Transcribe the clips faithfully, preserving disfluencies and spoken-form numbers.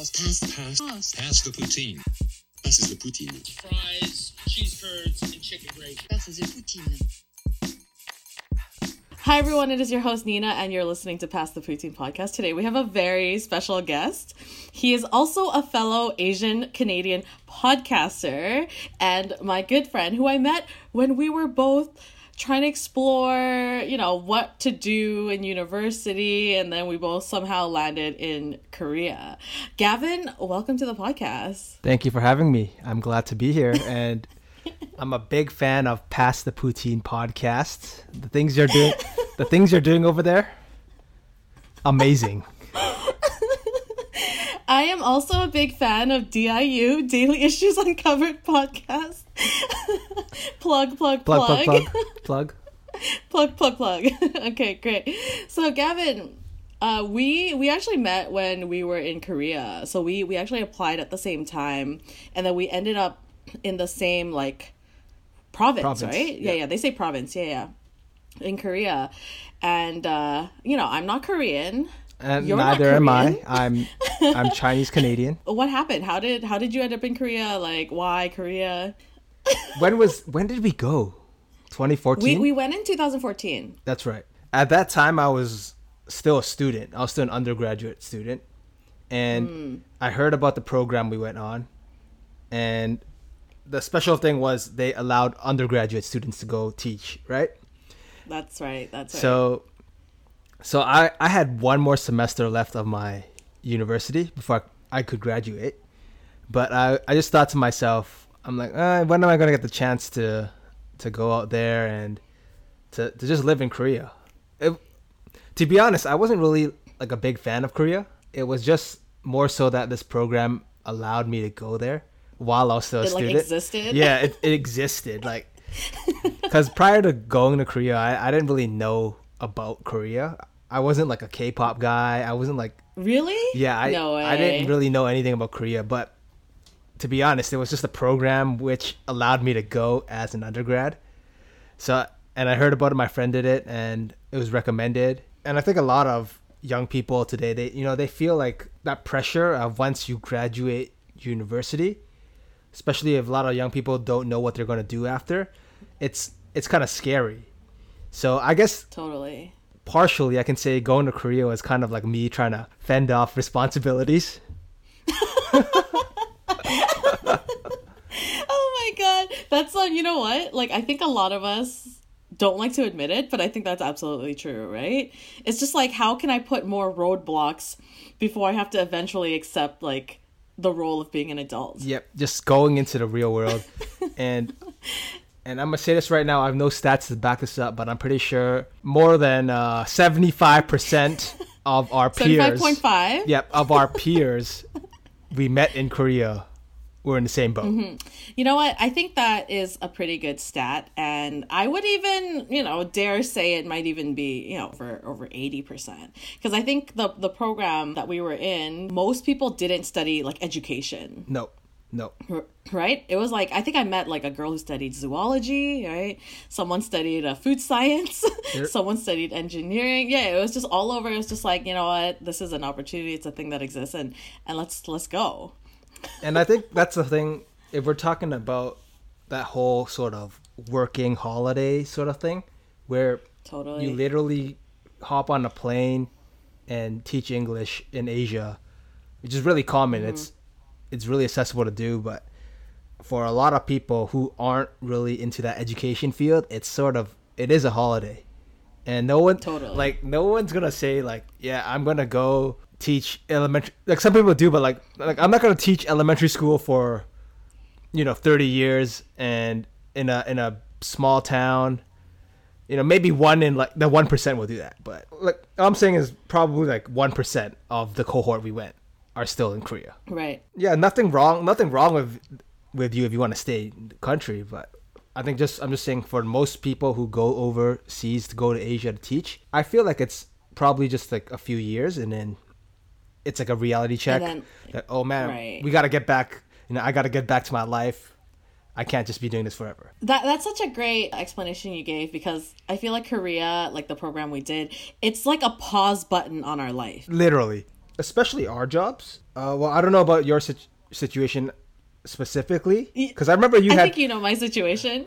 Pass, pass, pass, pass, pass the poutine. Passes the poutine. Fries, cheese curds, and chicken gravy. Passes the poutine. Hi everyone, it is your host Nina and you're listening to Pass the Poutine podcast. Today we have a very special guest. He is also a fellow Asian Canadian podcaster and my good friend who I met when we were both trying to explore, you know, what to do in university, and then we both somehow landed in Korea. Gavin, welcome to the podcast. Thank you for having me. I'm glad to be here and I'm a big fan of Pass the Poutine podcast. The things you're doing, the things you're doing over there, amazing. I am also a big fan of D I U, Daily Issues Uncovered podcast. plug, plug, plug, plug, plug, plug, plug, plug, plug. Okay, great. So, Gavin. Uh, we we actually met when we were in Korea. So we we actually applied at the same time, and then we ended up in the same like province, province. right? Yeah. yeah, yeah. They say province. Yeah, yeah. In Korea, and uh, you know, I'm not Korean. And You're neither am I. I'm I'm Chinese Canadian. What happened? How did how did you end up in Korea? Like, why Korea? when was when did we go? twenty fourteen. We we went in two thousand fourteen. That's right. At that time, I was still a student. I was still an undergraduate student, and mm. I heard about the program we went on, and the special thing was they allowed undergraduate students to go teach, right? That's right. That's right. So, so I I had one more semester left of my university before I could graduate, but I I just thought to myself, I'm like, uh, when am I gonna get the chance to to go out there and to to just live in Korea? It, to be honest, I wasn't really like a big fan of Korea. It was just more so that this program allowed me to go there while I was still a it, student. It like existed? Yeah, it, it existed. Like, because prior to going to Korea, I, I didn't really know about Korea. I wasn't like a K-pop guy. I wasn't like... Really? Yeah, I, no way. I didn't really know anything about Korea. But to be honest, it was just a program which allowed me to go as an undergrad. So, and I heard about it. My friend did it and it was recommended. And I think a lot of young people today, they you know, they feel like that pressure of once you graduate university, especially if a lot of young people don't know what they're going to do after, it's it's kind of scary. So I guess totally partially I can say going to Korea was kind of like me trying to fend off responsibilities. Oh my God, that's um, you know what? Like I think a lot of us don't like to admit it, but I think that's absolutely true, right? It's just like, how can I put more roadblocks before I have to eventually accept like the role of being an adult? Yep, just going into the real world. and and I'm gonna say this right now, I have no stats to back this up, but I'm pretty sure more than uh seventy-five percent of our peers seventy-five point five yep of our peers we met in Korea were in the same boat. Mm-hmm. You know what, I think that is a pretty good stat, and I would even, you know, dare say it might even be, you know, for over eighty percent, because I think the the program that we were in, most people didn't study like education. No, no. Right? It was like, I think I met like a girl who studied zoology, right? Someone studied uh, food science. Sure. Someone studied engineering. Yeah, it was just all over. It was just like, you know what, this is an opportunity. It's a thing that exists, and, and let's let's go. And I think that's the thing, if we're talking about that whole sort of working holiday sort of thing, where totally. You literally hop on a plane and teach English in Asia, which is really common. Mm-hmm. It's it's really accessible to do, but for a lot of people who aren't really into that education field, it's sort of, it is a holiday. And no one, totally. like, no one's going to say like, yeah, I'm going to go teach elementary, like some people do, but like, like I'm not going to teach elementary school for, you know, thirty years and in a, in a small town, you know, maybe one in like the one percent will do that. But like, all I'm saying is probably like one percent of the cohort we went are still in Korea. Right. Yeah. Nothing wrong. Nothing wrong with, with you if you want to stay in the country, but I think just, I'm just saying for most people who go overseas to go to Asia to teach, I feel like it's probably just like a few years and then it's like a reality check then, that, oh man, right. we got to get back, you know, I got to get back to my life. I can't just be doing this forever. That That's such a great explanation you gave, because I feel like Korea, like the program we did, it's like a pause button on our life. Literally, especially our jobs. Uh, well, I don't know about your situ- situation specifically, because I remember you I had... I think you know my situation.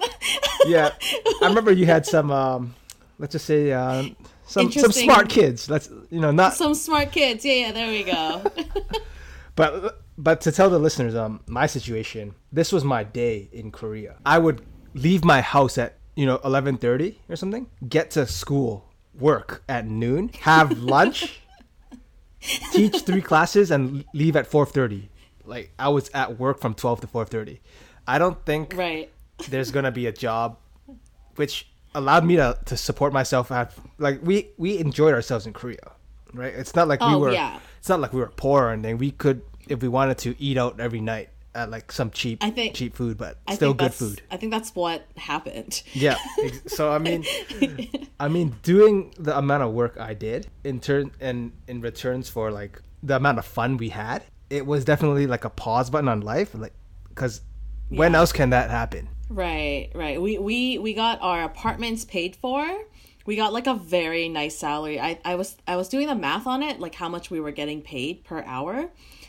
Yeah. I remember you had some, um, let's just say, uh, some some smart kids. Let's, you know, not... Some smart kids. Yeah, yeah, there we go. But but to tell the listeners, um, my situation, this was my day in Korea. I would leave my house at, you know, eleven thirty or something, get to school, work at noon, have lunch... teach three classes and leave at four thirty. Like, I was at work from twelve to four thirty. I don't think right. there's going to be a job, which allowed me to, to support myself. At, like, we, we enjoyed ourselves in Korea, right? It's not like oh, we were yeah. it's not like we were poor or anything. We could, if we wanted to, eat out every night at, like, some cheap I think, cheap food, but I still good food. I think that's what happened. Yeah. So, I mean... I mean, doing the amount of work I did in turn and in returns for like the amount of fun we had, it was definitely like a pause button on life. Like, because yeah. when else can that happen? Right, right. We, we we got our apartments paid for. We got like a very nice salary. I, I was I was doing the math on it, like how much we were getting paid per hour,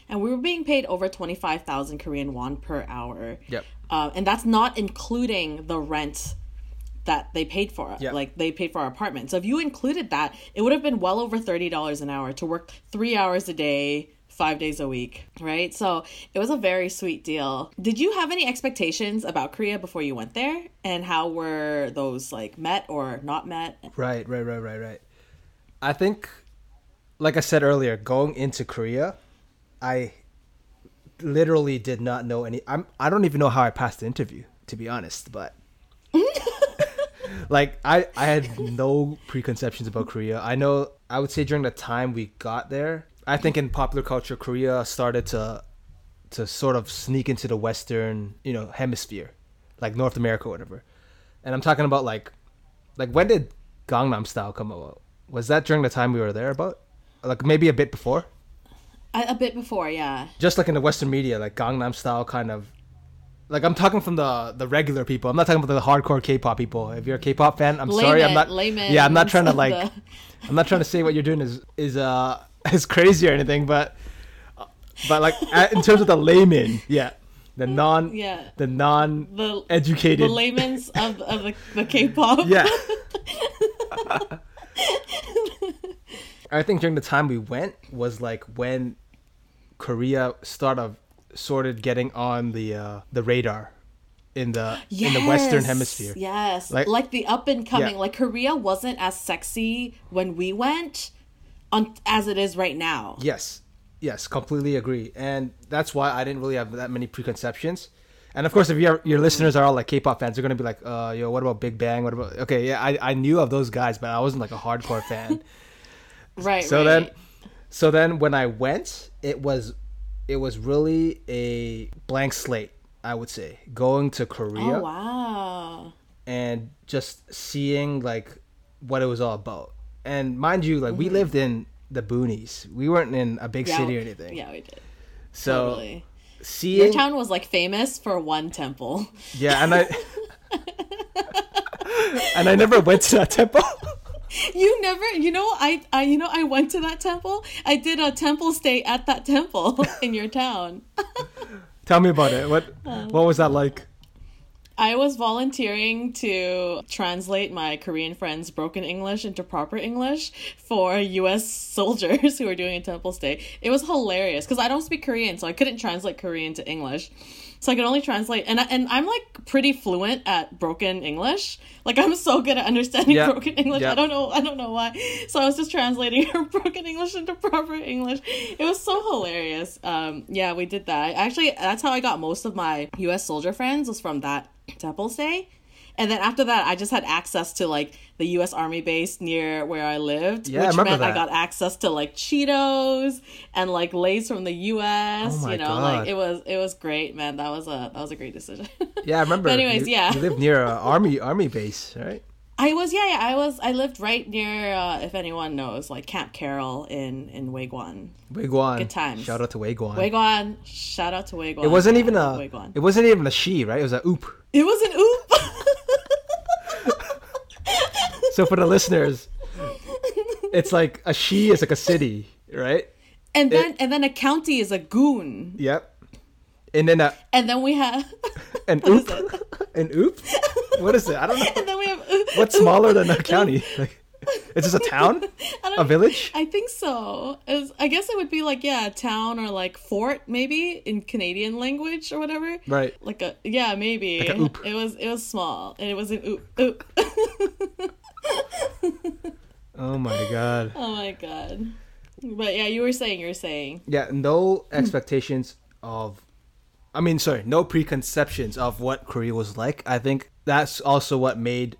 and we were being paid over twenty five thousand Korean won per hour. Yep. Uh, and that's not including the rent that they paid for. Yep. Like, they paid for our apartment. So if you included that, it would have been well over thirty dollars an hour to work three hours a day, five days a week, right? So it was a very sweet deal. Did you have any expectations about Korea before you went there? And how were those, like, met or not met? Right, right, right, right, right. I think, like I said earlier, going into Korea, I literally did not know any... I'm, I don't even know how I passed the interview, to be honest, but... Like, I, I had no preconceptions about Korea. I know, I would say during the time we got there, I think in popular culture, Korea started to to sort of sneak into the Western, you know, hemisphere, like North America or whatever. And I'm talking about like, like when did Gangnam Style come out? Was that during the time we were there about? Like maybe a bit before? A, a bit before, yeah. Just like in the Western media, like Gangnam Style kind of, like, I'm talking from the the regular people. I'm not talking about the hardcore K-pop people. If you're a K-pop fan, I'm layman, sorry. I'm not. Layman yeah, I'm not trying to like. The... I'm not trying to say what you're doing is is uh is crazy or anything, but but like in terms of the layman, yeah, the non yeah. the non the, educated the laymans of of the, the K-pop. Yeah. I think during the time we went was like when Korea started. Sorted getting on the uh, the radar in the yes, in the Western Hemisphere. Yes, like, like the up and coming. Yeah. Like Korea wasn't as sexy when we went, on, as it is right now. Yes, yes, completely agree, and that's why I didn't really have that many preconceptions. And of course, if your your listeners are all like K-pop fans, they're gonna be like, uh, yo, what about Big Bang? What about? Okay, yeah, I I knew of those guys, but I wasn't like a hardcore fan. right. So right. then, so then when I went, it was. It was really a blank slate, I would say, going to Korea. Oh, wow. And just seeing, like, what it was all about. And mind you, like, mm-hmm. we lived in the boonies. We weren't in a big yeah, city or anything. Yeah, we did. So, totally. Seeing... Your town was, like, famous for one temple. Yeah, and I... and I never went to that temple. You never, you know, I, I, you know, I went to that temple. I did a temple stay at that temple in your town. Tell me about it. What, um, what was that like? I was volunteering to translate my Korean friend's broken English into proper English for U S soldiers who were doing a temple stay. It was hilarious because I don't speak Korean, so I couldn't translate Korean to English. So I could only translate, and I, and I'm like pretty fluent at broken English. Like I'm so good at understanding yep. broken English. Yep. I don't know, I don't know why. So I was just translating her broken English into proper English. It was so hilarious. Um, yeah, we did that. Actually, that's how I got most of my U S soldier friends was from that temple stay. And then after that, I just had access to, like, the U S Army base near where I lived. Yeah, which I remember meant that. I got access to, like, Cheetos and, like, Lay's from the U S. Oh my you know, God. Like, it was it was great, man. That was a that was a great decision. Yeah, I remember. But anyways, you, yeah. You lived near an Army Army base, right? I was, yeah, yeah. I was, I lived right near, uh, if anyone knows, like, Camp Carroll in, in Waegwan. Waegwan. Good times. Shout out to Waegwan. Waegwan. Shout out to Waegwan. It wasn't yeah, even a, Waegwan. It wasn't even a she, right? It was a oop. It was an oop. So for the listeners, it's like a she is like a city, right? And then it, and then a county is a goon. Yep. And then a, and then we have an oop, an oop. What is it? I don't know. And then we have oop, what's oop, smaller than a county? Like, is this a town? A village? I think so. It was, I guess it would be like yeah, a town or like fort maybe in Canadian language or whatever. Right. Like a yeah maybe. Like a oop. It was it was small and it was an oop oop. Oh my god. Oh my god. But yeah, you were saying you were saying. Yeah, no expectations of. I mean, sorry, no preconceptions of what Korea was like. I think that's also what made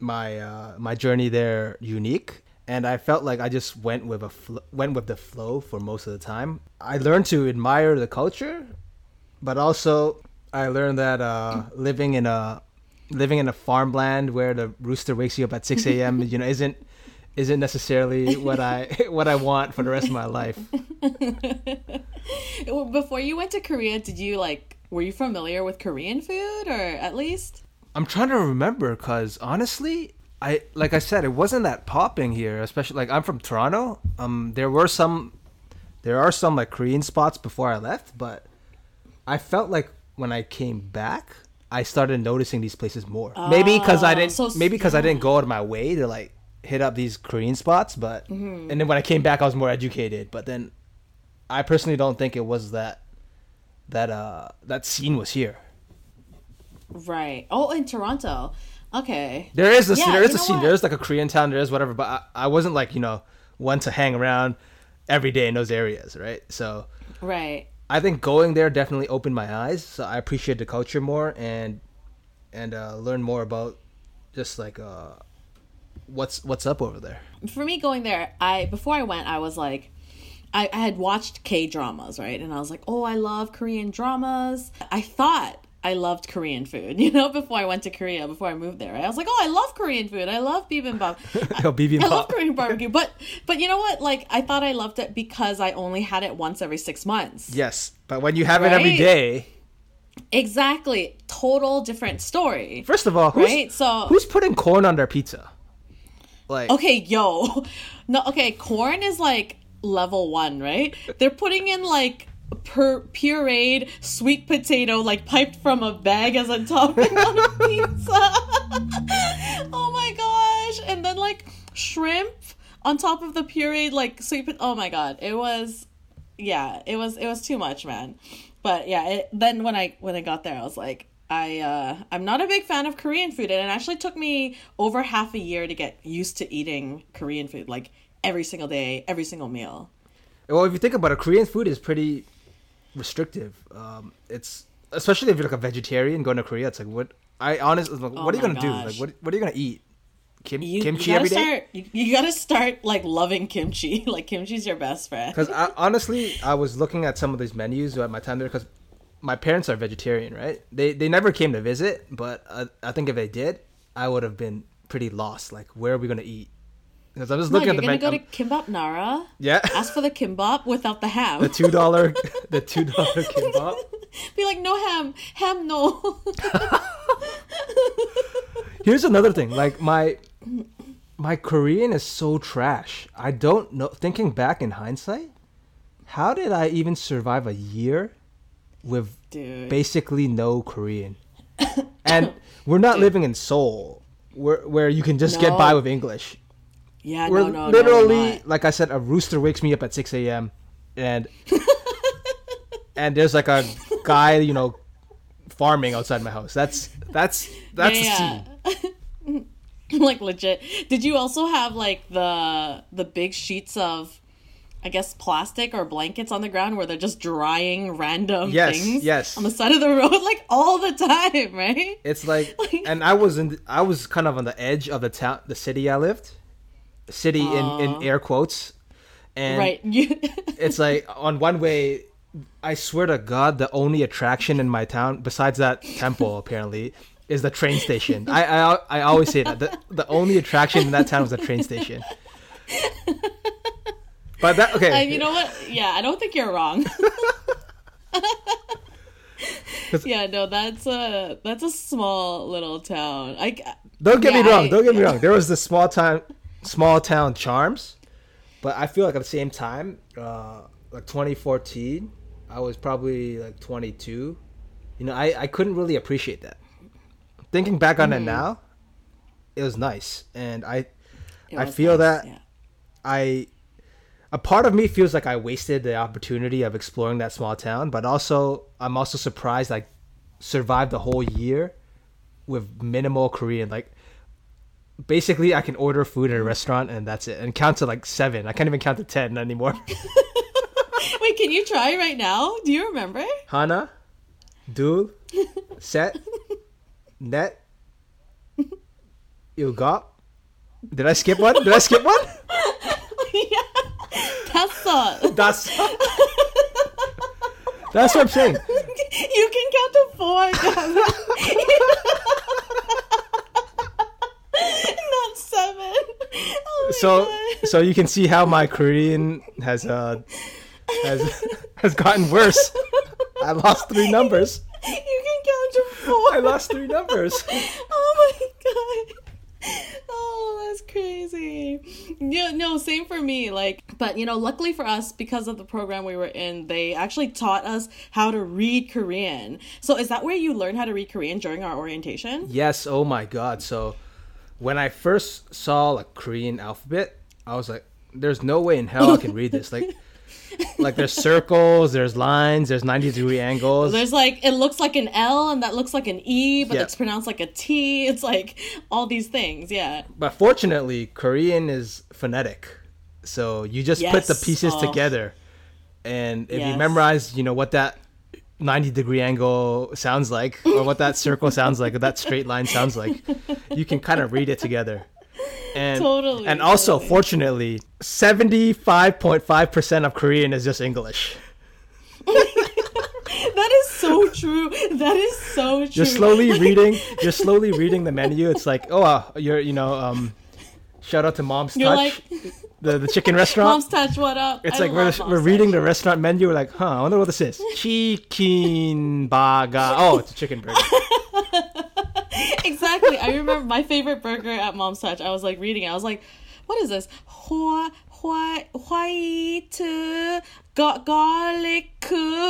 my uh, my journey there unique. And I felt like I just went with a fl- went with the flow for most of the time. I learned to admire the culture, but also I learned that uh, living in a living in a farmland where the rooster wakes you up at six a.m. you know isn't isn't necessarily what I what I want for the rest of my life. Before you went to Korea, did you like were you familiar with Korean food or at least? I'm trying to remember because honestly, I like I said, it wasn't that popping here. Especially like I'm from Toronto. Um, there were some, there are some like Korean spots before I left, but I felt like when I came back, I started noticing these places more. Oh, maybe because I didn't. So, maybe because yeah. I didn't go out of my way to like hit up these Korean spots, but mm-hmm. and then when I came back, I was more educated. But then, I personally don't think it was that that uh that scene was here. Right. Oh, in Toronto. Okay. There is a yeah, there is a scene. What? There is like a Korean town. There is whatever. But I, I wasn't like you know one to hang around every day in those areas, right? So. Right. I think going there definitely opened my eyes. So I appreciate the culture more and and uh, learn more about just like uh what's what's up over there. For me, going there, I before I went, I was like. I, I had watched K-dramas, right? And I was like, oh, I love Korean dramas. I thought I loved Korean food, you know, before I went to Korea, before I moved there. Right? I was like, oh, I love Korean food. I love bibimbap. oh, bibimbap. I love Korean barbecue. But but you know what? Like, I thought I loved it because I only had it once every six months. Yes. But when you have right? it every day. Exactly. Total different story. First of all, who's, right? so, who's putting corn on their pizza? Like, okay, yo. No, okay, corn is like... level one, right? They're putting in like pur- pureed sweet potato, like piped from a bag as a topping on a pizza. Oh my gosh! And then like shrimp on top of the pureed like sweet. Po- oh my god! It was, yeah, it was it was too much, man. But yeah, it, then when I when I got there, I was like, I uh, I'm not a big fan of Korean food, and it actually took me over half a year to get used to eating Korean food, like. Every single day, every single meal. Well, if you think about it, Korean food is pretty restrictive. Um, it's especially if you're like a vegetarian going to Korea. It's like what I honestly, like, oh what are you gonna gosh. do? Like what what are you gonna eat? Kim, you, kimchi you every day. Start, you, you gotta start like loving kimchi. Like kimchi's your best friend. Because honestly, I was looking at some of these menus at my time there because my parents are vegetarian, right? They they never came to visit, but I, I think if they did, I would have been pretty lost. Like where are we gonna eat? Because I was looking no, at the menu. You're going to go um, to Kimbap Nara. Yeah. Ask for the kimbap without the ham. The two dollars the two dollars kimbap. Be like, no ham. Ham, no. Here's another thing. Like, my my Korean is so trash. I don't know. Thinking back in hindsight, how did I even survive a year with Dude. basically no Korean? And we're not Dude. living in Seoul where, where you can just no. get by with English. Yeah, We're no, no, literally, no, like I said, a rooster wakes me up at six a.m. and and there's like a guy, you know, farming outside my house. That's that's that's yeah, the scene. Yeah. Like legit. Did you also have like the the big sheets of, I guess, plastic or blankets on the ground where they're just drying random yes, things yes. on the side of the road, like all the time, right? It's like, like and I was in, I was kind of on the edge of the town, the city I lived. City in, in air quotes, and right. It's like on one way. I swear to God, the only attraction in my town, besides that temple, apparently, is the train station. I I, I always say that the, the only attraction in that town was the train station. But that okay. Uh, you know what? Yeah, I don't think you're wrong. Yeah, no, that's a that's a small little town. I don't get yeah, me wrong. I, don't get me wrong. There was this small town. Small town charms, but I feel like at the same time, uh, like twenty fourteen, I was probably like twenty-two. You know, I, I couldn't really appreciate that. Thinking back on mm-hmm. it now, it was nice. And I I feel nice, that yeah. I a part of me feels like I wasted the opportunity of exploring that small town, but also I'm also surprised I survived the whole year with minimal Korean. Like basically I can order food at a restaurant and that's it. And count to like seven. I can't even count to ten anymore. Wait, can you try right now? Do you remember? Hana, Dul, Set, Net, Ilgop. Did I skip one? Did I skip one? Yeah. That's all. That's all. That's what I'm saying. You can count to four, Gavin. Not seven. Oh so, God. So you can see how my Korean has uh has has gotten worse. I lost three numbers. You can count to four. I lost three numbers. Oh my God. Oh, that's crazy. Yeah, no, same for me. Like, but you know, luckily for us, because of the program we were in, they actually taught us how to read Korean. So is that where you learned how to read Korean during our orientation? Yes. Oh my God. So when I first saw like Korean alphabet, I was like, there's no way in hell I can read this. Like, like there's circles, there's lines, there's ninety degree angles. There's like, it looks like an L and that looks like an E, but yep. it's pronounced like a T. It's like all these things, yeah. But fortunately, Korean is phonetic. So you just yes. put the pieces oh. together. And if yes. you memorize, you know, what that ninety degree angle sounds like, or what that circle sounds like, or that straight line sounds like, you can kind of read it together. And, totally. And also, totally. Fortunately, seventy-five point five percent of Korean is just English. That is so true. That is so true. You're slowly like... reading. You're slowly reading the menu. It's like, oh, uh, you're, you know, um, shout out to Mom's you're Touch, like... the the chicken restaurant. Mom's Touch, what up? It's I like we're we're reading Touch. The restaurant menu. We're like, huh, I wonder what this is. Chicken baga. Oh, it's a chicken burger. Exactly. I remember my favorite burger at Mom's Touch. I was like reading it. I was like, what is this? Hua, hua, white ga- garlic burger.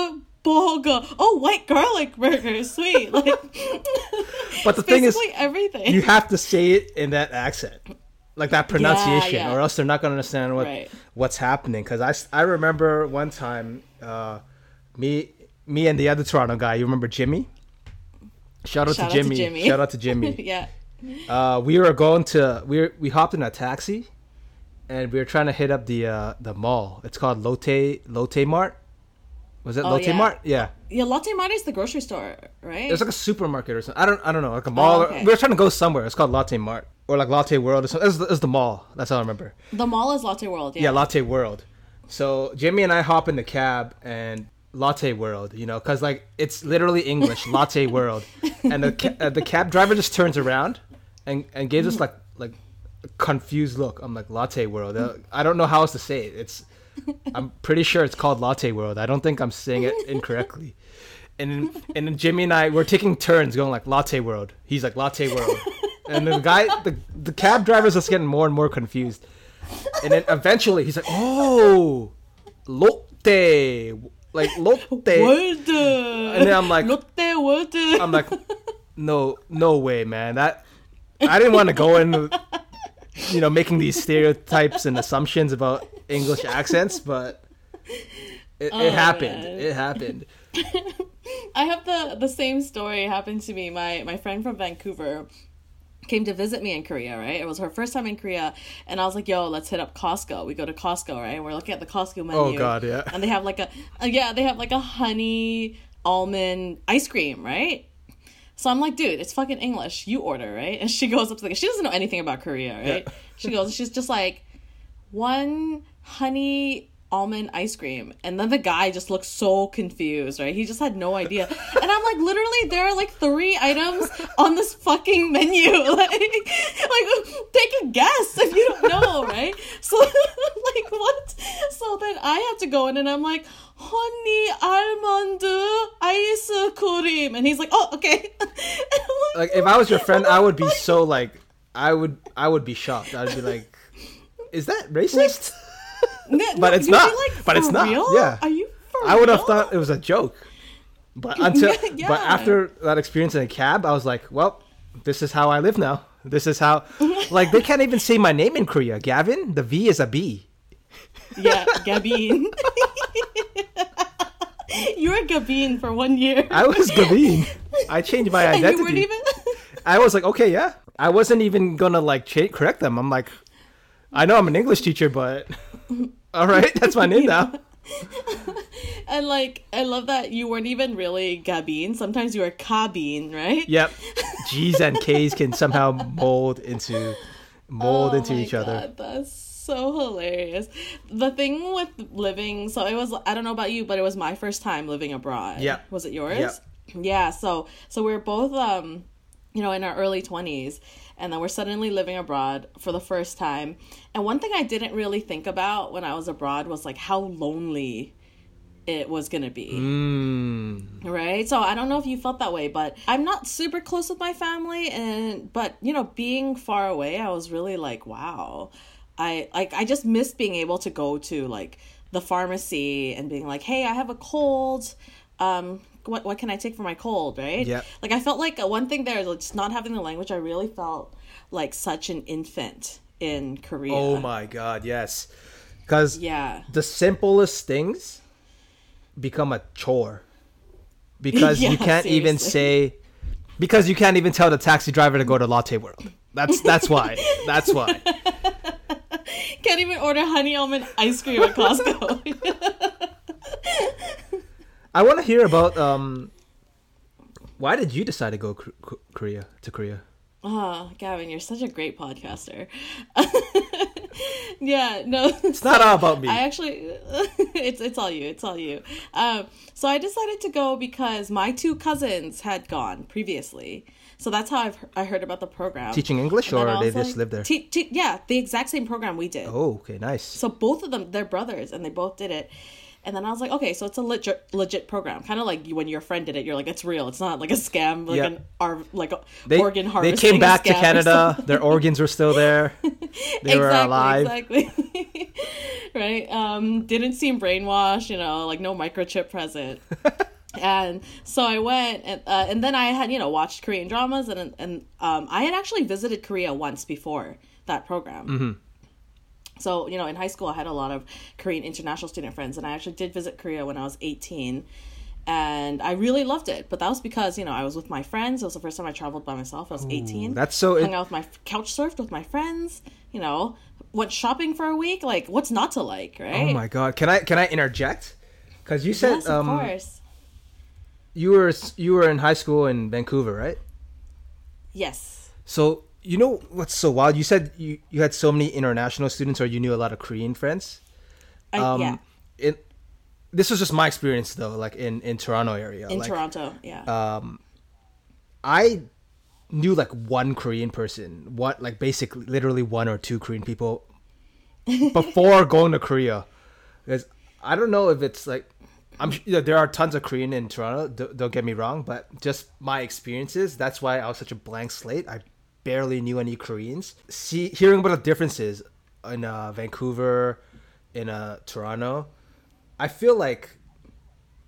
Oh, white garlic burger. Sweet. Like, but the thing is, everything. You have to say it in that accent, like that pronunciation, yeah, yeah. or else they're not going to understand what right. what's happening. Because I, I remember one time uh, me, me and the other Toronto guy, you remember Jimmy? Shout out, Shout to, out Jimmy. to Jimmy. Shout out to Jimmy. Yeah. Uh, we were going to we were, we hopped in a taxi, and we were trying to hit up the uh, the mall. It's called Lotte Lotte Mart. Was it oh, Lotte yeah. Mart? Yeah. Yeah, Lotte Mart is the grocery store, right? It's like a supermarket or something. I don't I don't know, like a mall. Oh, okay. or, we were trying to go somewhere. It's called Lotte Mart or like Lotte World or something. It's the, it's the mall. That's all I remember. The mall is Lotte World. Yeah. Yeah, Lotte World. So Jimmy and I hop in the cab and. Lotte World, you know, because like it's literally English, Lotte World, and the ca- uh, the cab driver just turns around, and and gives us like like a confused look. I'm like Lotte World. Uh, I don't know how else to say it. It's, I'm pretty sure it's called Lotte World. I don't think I'm saying it incorrectly. And and then Jimmy and I were taking turns going like Lotte World. He's like Lotte World, and the guy the the cab driver's just getting more and more confused, and then eventually he's like, oh, Lotte. Like Lotte World, and then I'm like Lotte World. I'm like, no, no way, man. That I didn't want to go in, you know, making these stereotypes and assumptions about English accents, but it, oh, it happened. Man. It happened. I have the the same story happened to me. My my friend from Vancouver came to visit me in Korea, right? It was her first time in Korea, and I was like, yo, let's hit up Costco. We go to Costco, right? And we're looking at the Costco menu. Oh, God, yeah. And they have like a, yeah, they have like a honey almond ice cream, right? So I'm like, dude, it's fucking English. You order, right? And she goes up to the, she doesn't know anything about Korea, right? Yeah. She goes, she's just like, one honey almond ice cream. And then the guy just looked so confused, right? He just had no idea. And I'm like, literally, there are like three items on this fucking menu. Like, like take a guess if you don't know, right? So, like, what? So then I have to go in and I'm like, honey almond ice cream. And he's like, oh, okay. Like, like, if I was your friend, I would be so, like, I would, I would be shocked. I'd be like, is that racist? No, but, no, it's not, like, but it's not. But it's not. Yeah. Are you for real? I would have thought it was a joke. But until yeah. but after that experience in a cab, I was like, well, this is how I live now. This is how, like, they can't even say my name in Korea. Gavin, the V is a B. Yeah, Gavin. You were Gavin for one year. I was Gavin. I changed my identity. And you weren't even... I was like, okay, yeah. I wasn't even going to, like, ch- correct them. I'm like, I know I'm an English teacher, but all right, that's my name now. And, like, I love that you weren't even really Gabin. Sometimes you were Kabin, right? Yep. G's and K's can somehow mold into mold oh into each God, other. That's so hilarious. The thing with living, so it was, I don't know about you, but it was my first time living abroad. Yeah. Was it yours? Yep. Yeah. So, so we were both, um, you know, in our early twenties. And then we're suddenly living abroad for the first time. And one thing I didn't really think about when I was abroad was, like, how lonely it was going to be. Mm. Right? So I don't know if you felt that way, but I'm not super close with my family. And but, you know, being far away, I was really like, wow. I like I just missed being able to go to, like, the pharmacy and being like, hey, I have a cold. Um What what can I take for my cold, right? Yeah. Like, I felt like one thing there is just not having the language. I really felt like such an infant in Korea. Oh my God, yes. Because yeah. the simplest things become a chore. Because yeah, you can't seriously. even say... Because you can't even tell the taxi driver to go to Lotte World. That's that's why. That's why. Can't even order honey almond ice cream at Costco. I want to hear about um. why did you decide to go K- K- Korea to Korea? Oh, Gavin, you're such a great podcaster. yeah, no, it's so not all about me. I actually, it's it's all you. It's all you. Um, so I decided to go because my two cousins had gone previously. So that's how I've, I heard about the program. Teaching English, or they just like, lived there? Te- te- yeah, the exact same program we did. Oh, okay, nice. So both of them, they're brothers, and they both did it. And then I was like, okay, so it's a legit, legit program. Kind of like you, when your friend did it, you're like, it's real. It's not like a scam, like yep. an ar- like a they, organ harvesting. They came back to Canada. Their organs were still there. They exactly, were alive. Exactly. Right. Um, didn't seem brainwashed. You know, like no microchip present. And so I went, and uh, and then I had you know watched Korean dramas, and and um, I had actually visited Korea once before that program. Mm-hmm. So, you know, in high school, I had a lot of Korean international student friends, and I actually did visit Korea when I was eighteen, and I really loved it. But that was because, you know, I was with my friends. It was the first time I traveled by myself. I was Ooh, eighteen. That's so... Hung it... out with my... Couch surfed with my friends, you know, went shopping for a week. Like, what's not to like, right? Oh, my God. Can I can I interject? Because you said... Yes, of um, course. You were, you were in high school in Vancouver, right? Yes. So... You know what's so wild? You said you, you had so many international students, or you knew a lot of Korean friends. Uh, um, yeah. It, this was just my experience, though, like in, in Toronto area. In like, Toronto, yeah. Um, I knew like one Korean person, what like basically literally one or two Korean people before going to Korea. Because I don't know if it's like, I'm you know, there are tons of Korean in Toronto. D- don't get me wrong, but just my experiences. That's why I was such a blank slate. I barely knew any Koreans. See, hearing about the differences in uh, Vancouver, in uh, Toronto, I feel like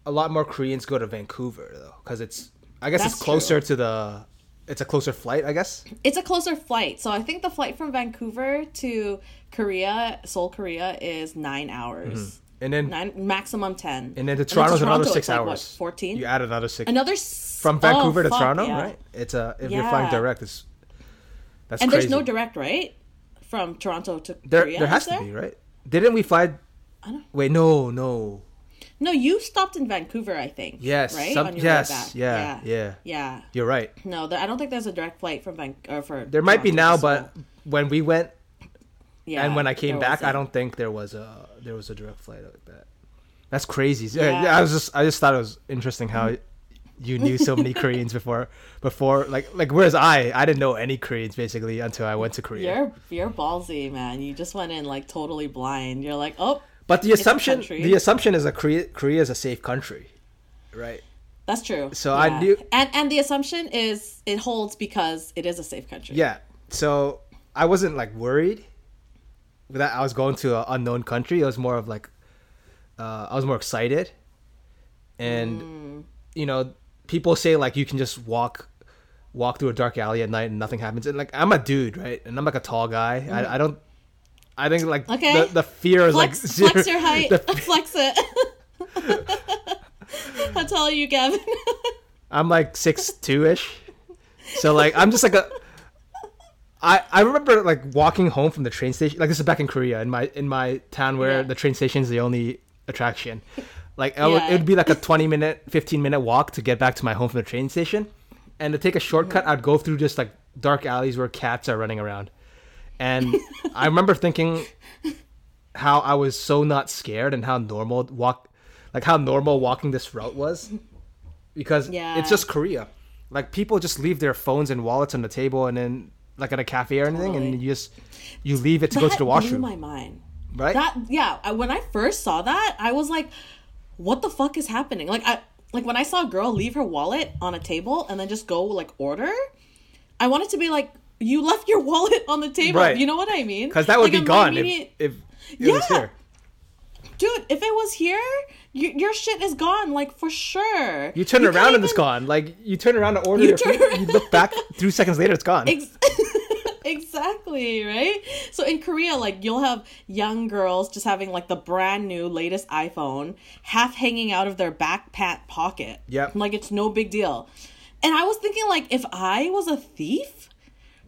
a lot more Koreans go to Vancouver though, because it's I guess That's it's closer true. to the. It's a closer flight, I guess. It's a closer flight, so I think the flight from Vancouver to Korea, Seoul, Korea, is nine hours. Mm-hmm. And then nine, maximum ten. And then to Toronto is another six like, hours. Fourteen. You add another six. Another s- from Vancouver oh, to fuck, Toronto, yeah. right? It's a uh, if yeah. you're flying direct, it's. That's and crazy. There's no direct, right? From Toronto to there, Korea. There has there? to be, right? Didn't we fly... I don't... Wait, no, no. No, you stopped in Vancouver, I think. Yes. Right? Some... On your yes. way back. Yeah, yeah, yeah. Yeah. You're right. No, there, I don't think there's a direct flight from Vancouver. For there might Toronto be now, but when we went yeah, and when I came back, I don't think there was a there was a direct flight like that. That's crazy. Yeah. I, I was just I just thought it was interesting how... Mm. You knew so many Koreans before, before like like whereas I I didn't know any Koreans basically until I went to Korea. You're you're ballsy, man. You just went in like totally blind. You're like, oh. But the assumption the assumption is that Korea Korea is a safe country, right? That's true. So yeah. I knew, and and the assumption is it holds because it is a safe country. Yeah. So I wasn't like worried, that I was going to an unknown country, it was more of like, uh, I was more excited. And, mm. you know, people say like you can just walk walk through a dark alley at night and nothing happens. And like, I'm a dude, right? And I'm like a tall guy. Mm. I, I don't, I think like okay. the, the fear is flex, like zero. Flex your height. Fe- flex it. How tall are you, Gavin? I'm like six two ish. So like, I'm just like a, I, I remember like walking home from the train station, like this is back in Korea, in my in my town where yeah. the train station is the only attraction. Like yeah. would, it would be like a twenty minute, fifteen minute walk to get back to my home from the train station. And to take a shortcut, I'd go through just like dark alleys where cats are running around. And I remember thinking how I was so not scared and how normal walk, like how normal walking this route was, because yeah. it's just Korea. Like people just leave their phones and wallets on the table and then like at a cafe or anything, totally. And you just you leave it to that go to the washroom. That blew my mind, right? That yeah. When I first saw that, I was like, "What the fuck is happening?" Like I like when I saw a girl leave her wallet on a table and then just go like order, I wanted to be like, "You left your wallet on the table." Right. You know what I mean? Because that would like, be gone immediate... if, if it yeah. was here. Dude, if it was here, you, your shit is gone, like, for sure. You turn you around and even... it's gone. Like, you turn around to order you your turn... food, you look back, three seconds later, it's gone. Ex- exactly, right? So in Korea, like, you'll have young girls just having, like, the brand new latest iPhone, half hanging out of their back pant pocket. Yep. Like, it's no big deal. And I was thinking, like, if I was a thief...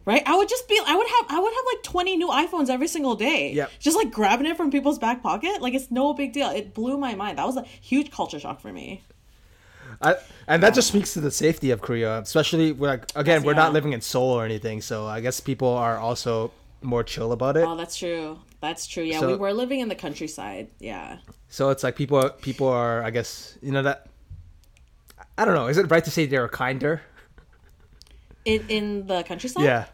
Right? I would just be, I would have, I would have like twenty new iPhones every single day. Yep. Just like grabbing it from people's back pocket. Like it's no big deal. It blew my mind. That was a huge culture shock for me. I, and that yeah. just speaks to the safety of Korea, especially we're like, again, yes, we're yeah. not living in Seoul or anything. So I guess people are also more chill about it. Oh, that's true. That's true. Yeah. So, we were living in the countryside. Yeah. So it's like people, people are, I guess, you know, that, I don't know. Is it right to say they're kinder? In, in the countryside? Yeah.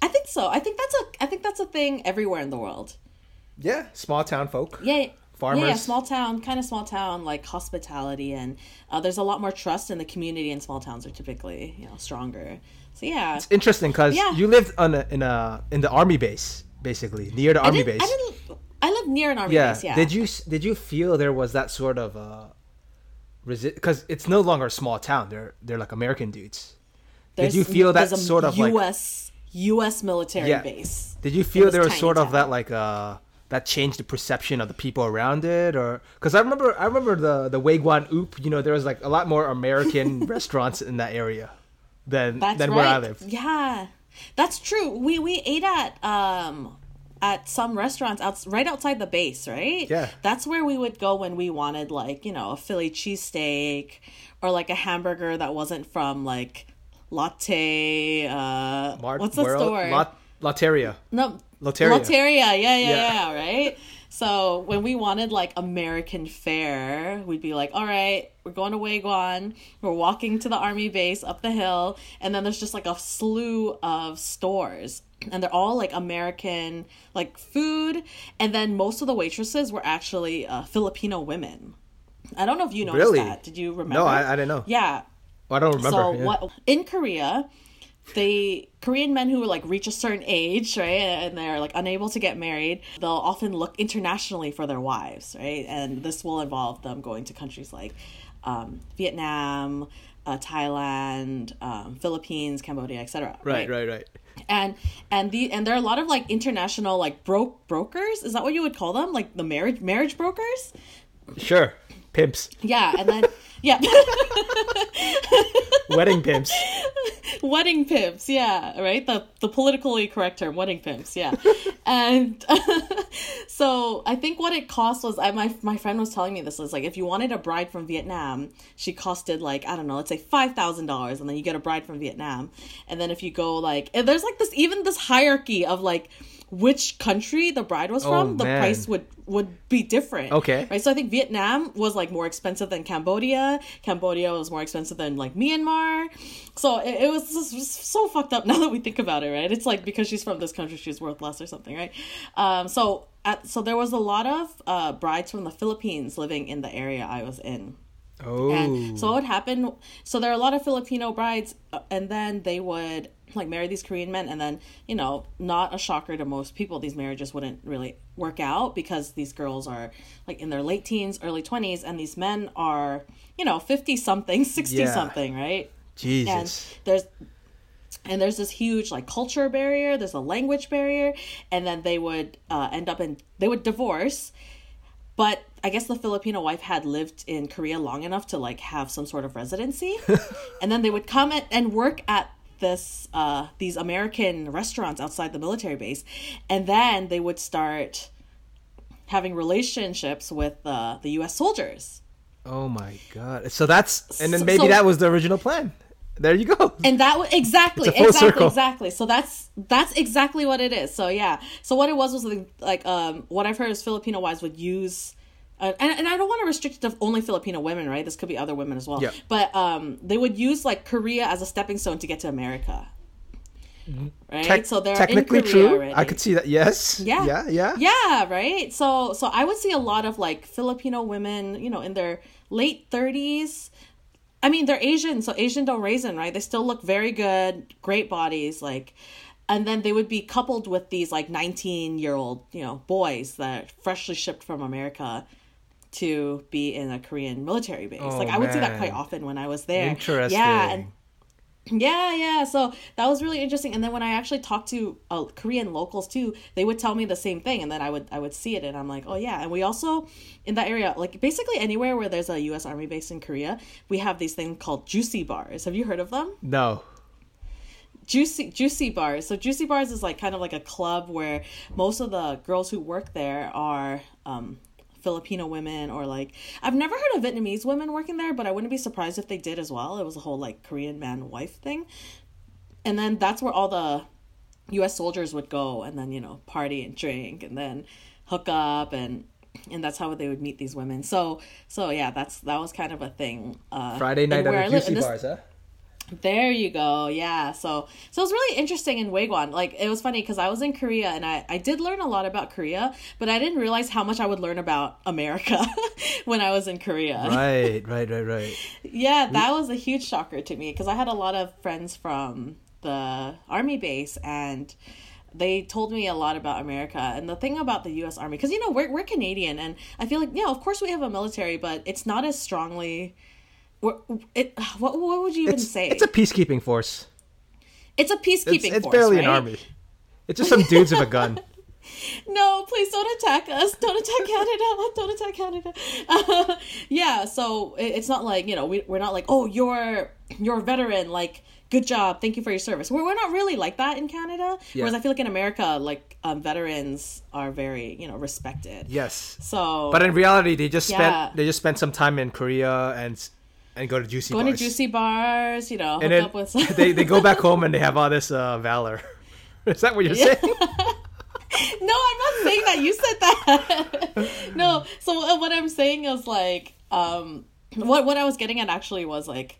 I think so. I think that's a I think that's a thing everywhere in the world. Yeah, small town folk. Yeah, farmers. Yeah, yeah, small town, kind of small town, like hospitality, and uh, there's a lot more trust in the community. And small towns are typically, you know, stronger. So yeah, it's interesting because yeah. you lived on a, in a in the army base, basically near the I army did, base. I didn't. I lived near an army yeah. base. Yeah. Did you did you feel there was that sort of uh, resist? Because it's no longer a small town. They're they're like American dudes. There's, Did you feel that a sort of U S, like U S military yeah. base? Did you feel there was sort town. of that like uh that changed the perception of the people around it, or because I remember I remember the the Waegwan oop, you know, there was like a lot more American restaurants in that area than that's than right. where I lived. Yeah, that's true. We we ate at um at some restaurants out right outside the base, right? Yeah, that's where we would go when we wanted like you know a Philly cheesesteak or like a hamburger that wasn't from like. Lotte, uh, Mart, what's the World, store? Lot, Lotteria. No, Lotteria. Lotteria, yeah, yeah, yeah, yeah, right? So when we wanted, like, American fare, we'd be like, all right, we're going to Waegwan, we're walking to the army base up the hill, and then there's just, like, a slew of stores, and they're all, like, American, like, food, and then most of the waitresses were actually uh, Filipino women. I don't know if you noticed really? that. Did you remember? No, I, I didn't know. Yeah. I don't remember. So yeah. what in Korea, the Korean men who like reach a certain age, right, and they're like unable to get married, they'll often look internationally for their wives, right, and this will involve them going to countries like um, Vietnam, uh, Thailand, um, Philippines, Cambodia, et cetera. Right, right, right, right. And and the and there are a lot of like international like bro- brokers. Is that what you would call them? Like the marriage marriage brokers? Sure. Pimps. Yeah, and then yeah. Wedding pimps. Wedding pimps, yeah, right? The the politically correct term, wedding pimps, yeah. And uh, so I think what it cost was I my my friend was telling me this was like if you wanted a bride from Vietnam, she costed like I don't know, let's say five thousand dollars, and then you get a bride from Vietnam. And then if you go like and there's like this even this hierarchy of like which country the bride was from, oh, the man. price would, would be different. Okay. Right. So I think Vietnam was like more expensive than Cambodia. Cambodia was more expensive than like Myanmar. So it, it was just, just so fucked up now that we think about it, right? It's like because she's from this country, she's worth less or something, right? Um, so at, so there was a lot of uh, brides from the Philippines living in the area I was in. Oh. And so what happened, so there are a lot of Filipino brides, and then they would like marry these Korean men, and then, you know, not a shocker to most people, these marriages wouldn't really work out because these girls are like in their late teens, early twenties, and these men are, you know, fifty something, sixty yeah. something, right? Jesus. And there's and there's this huge like culture barrier, there's a language barrier, and then they would uh, end up in they would divorce. But I guess the Filipino wife had lived in Korea long enough to like have some sort of residency, and then they would come at, and work at this uh, these American restaurants outside the military base, and then they would start having relationships with uh, the U S soldiers. Oh my God! So that's and then maybe so, that was the original plan. There you go. And that was exactly, it's a full exactly, circle. exactly. So that's that's exactly what it is. So yeah. So what it was was like, like um, what I've heard is Filipino wives would use, uh, and and I don't want to restrict it to only Filipino women, right? This could be other women as well. Yeah. But um, they would use like Korea as a stepping stone to get to America. Right. Te- so they're technically in Korea true. Already. I could see that. Yes. Yeah. Yeah. Yeah. Yeah. Right. So so I would see a lot of like Filipino women, you know, in their late thirties. I mean, they're Asian, so Asian don't raisin, right? They still look very good, great bodies, like, and then they would be coupled with these like nineteen year old, you know, boys that are freshly shipped from America to be in a Korean military base. Oh, like I would man. see that quite often when I was there. Interesting. Yeah. And, yeah, yeah. So that was really interesting. And then when I actually talked to uh, Korean locals too, they would tell me the same thing, and then I would I would see it, and I'm like, oh yeah. And we also in that area, like basically anywhere where there's a U S Army base in Korea, we have these things called juicy bars. Have you heard of them? No. Juicy juicy bars. So juicy bars is like kind of like a club where most of the girls who work there are um, Filipino women, or like I've never heard of Vietnamese women working there, but I wouldn't be surprised if they did as well. It was a whole like Korean man wife thing, and then that's where all the U S soldiers would go, and then, you know, party and drink and then hook up, and and that's how they would meet these women. So so yeah, that's that was kind of a thing. Uh, Friday night at the juicy bars, huh? There you go. Yeah. So, so it was really interesting in Waegwan. Like, it was funny because I was in Korea, and I, I did learn a lot about Korea, but I didn't realize how much I would learn about America when I was in Korea. Right, right, right, right. Yeah. That was a huge shocker to me because I had a lot of friends from the army base, and they told me a lot about America. And the thing about the U S Army, because, you know, we're, we're Canadian, and I feel like, yeah, of course we have a military, but it's not as strongly... It, what, what would you even it's, say? It's a peacekeeping force. It's a peacekeeping it's, it's force, It's barely right? an army. It's just some dudes with a gun. No, please don't attack us. Don't attack Canada. Don't attack Canada. Uh, yeah, so it, it's not like, you know, we, we're not like, oh, you're, you're a veteran, like, good job, thank you for your service. We're, we're not really like that in Canada. Yeah. Whereas I feel like in America, like, um, veterans are very, you know, respected. Yes. So, but in reality, they just, yeah. spent, they just spent some time in Korea and... And go to juicy Going bars. Going to juicy bars, you know, and hook then up with some... they, they go back home and they have all this uh, valor. Is that what you're yeah. saying? No, I'm not saying that. You said that. No, so what I'm saying is like, um, what, what I was getting at actually was like,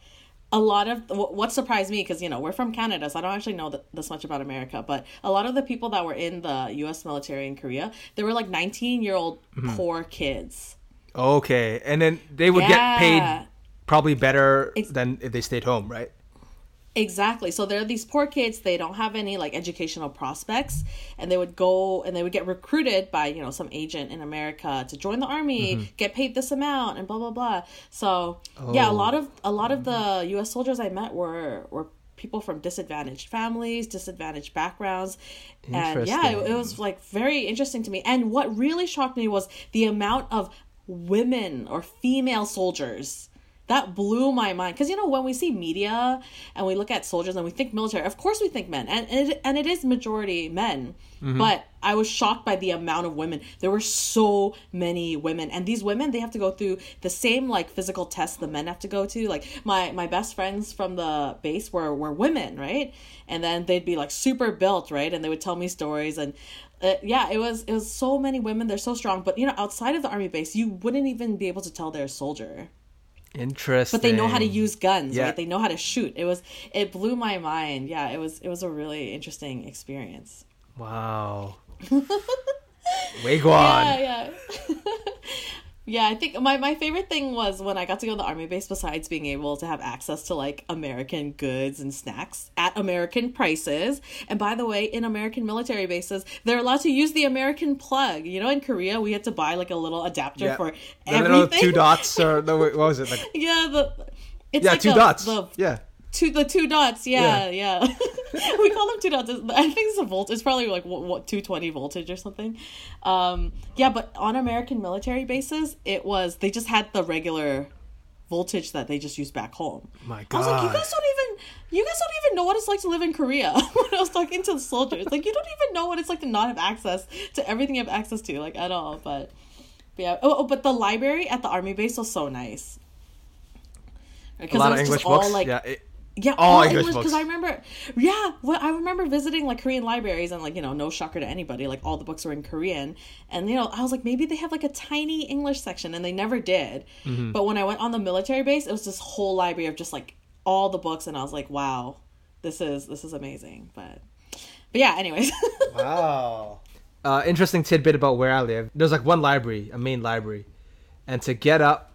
a lot of what surprised me, because, you know, we're from Canada, so I don't actually know th- this much about America, but a lot of the people that were in the U S military in Korea, they were like nineteen year old mm-hmm. poor kids. Okay. And then they would yeah. get paid. Probably better than if they stayed home, right? Exactly. So there are these poor kids, they don't have any like educational prospects, and they would go and they would get recruited by, you know, some agent in America to join the army, mm-hmm. get paid this amount and blah, blah, blah. So oh. yeah, a lot of a lot of the U S soldiers I met were, were people from disadvantaged families, disadvantaged backgrounds. And yeah, it, it was like very interesting to me. And what really shocked me was the amount of women or female soldiers. That blew my mind. Because, you know, when we see media and we look at soldiers and we think military, of course we think men. And and it, and it is majority men. Mm-hmm. But I was shocked by the amount of women. There were so many women. And these women, they have to go through the same, like, physical tests the men have to go to. Like, my, my best friends from the base were, were women, right? And then they'd be, like, super built, right? And they would tell me stories. And, uh, yeah, it was, it was so many women. They're so strong. But, you know, outside of the army base, you wouldn't even be able to tell they're a soldier. Interesting. But they know how to use guns, yeah. right? They know how to shoot. It was, it blew my mind. Yeah, it was, it was a really interesting experience. Wow. Waegwan. Yeah, yeah. Yeah, I think my, my favorite thing was when I got to go to the army base, besides being able to have access to like American goods and snacks at American prices. And by the way, in American military bases, they're allowed to use the American plug. You know, in Korea, we had to buy like a little adapter yeah. for the everything. The little two dots or no, wait, what was it? Like, yeah, the, it's yeah, like two a, dots. The, yeah. Two, the two dots, yeah, yeah. yeah. We call them two dots. I think it's a volt. It's probably like what, what two twenty voltage or something. Um, yeah, but on American military bases, it was they just had the regular voltage that they just used back home. My God, I was like, you guys don't even, you guys don't even know what it's like to live in Korea. When I was talking to the soldiers, like, you don't even know what it's like to not have access to everything you have access to, like at all. But, but yeah, oh, oh, but the library at the army base was so nice. Because it was English just books. all like. Yeah, it- Yeah, all English, because I remember, yeah, well, I remember visiting like Korean libraries and like, you know, no shocker to anybody, like all the books were in Korean. And, you know, I was like, maybe they have like a tiny English section, and they never did. Mm-hmm. But when I went on the military base, it was this whole library of just like all the books. And I was like, wow, this is this is amazing. But but yeah, anyways. Wow. Uh, interesting tidbit about where I live. There's like one library, a main library. And to get up,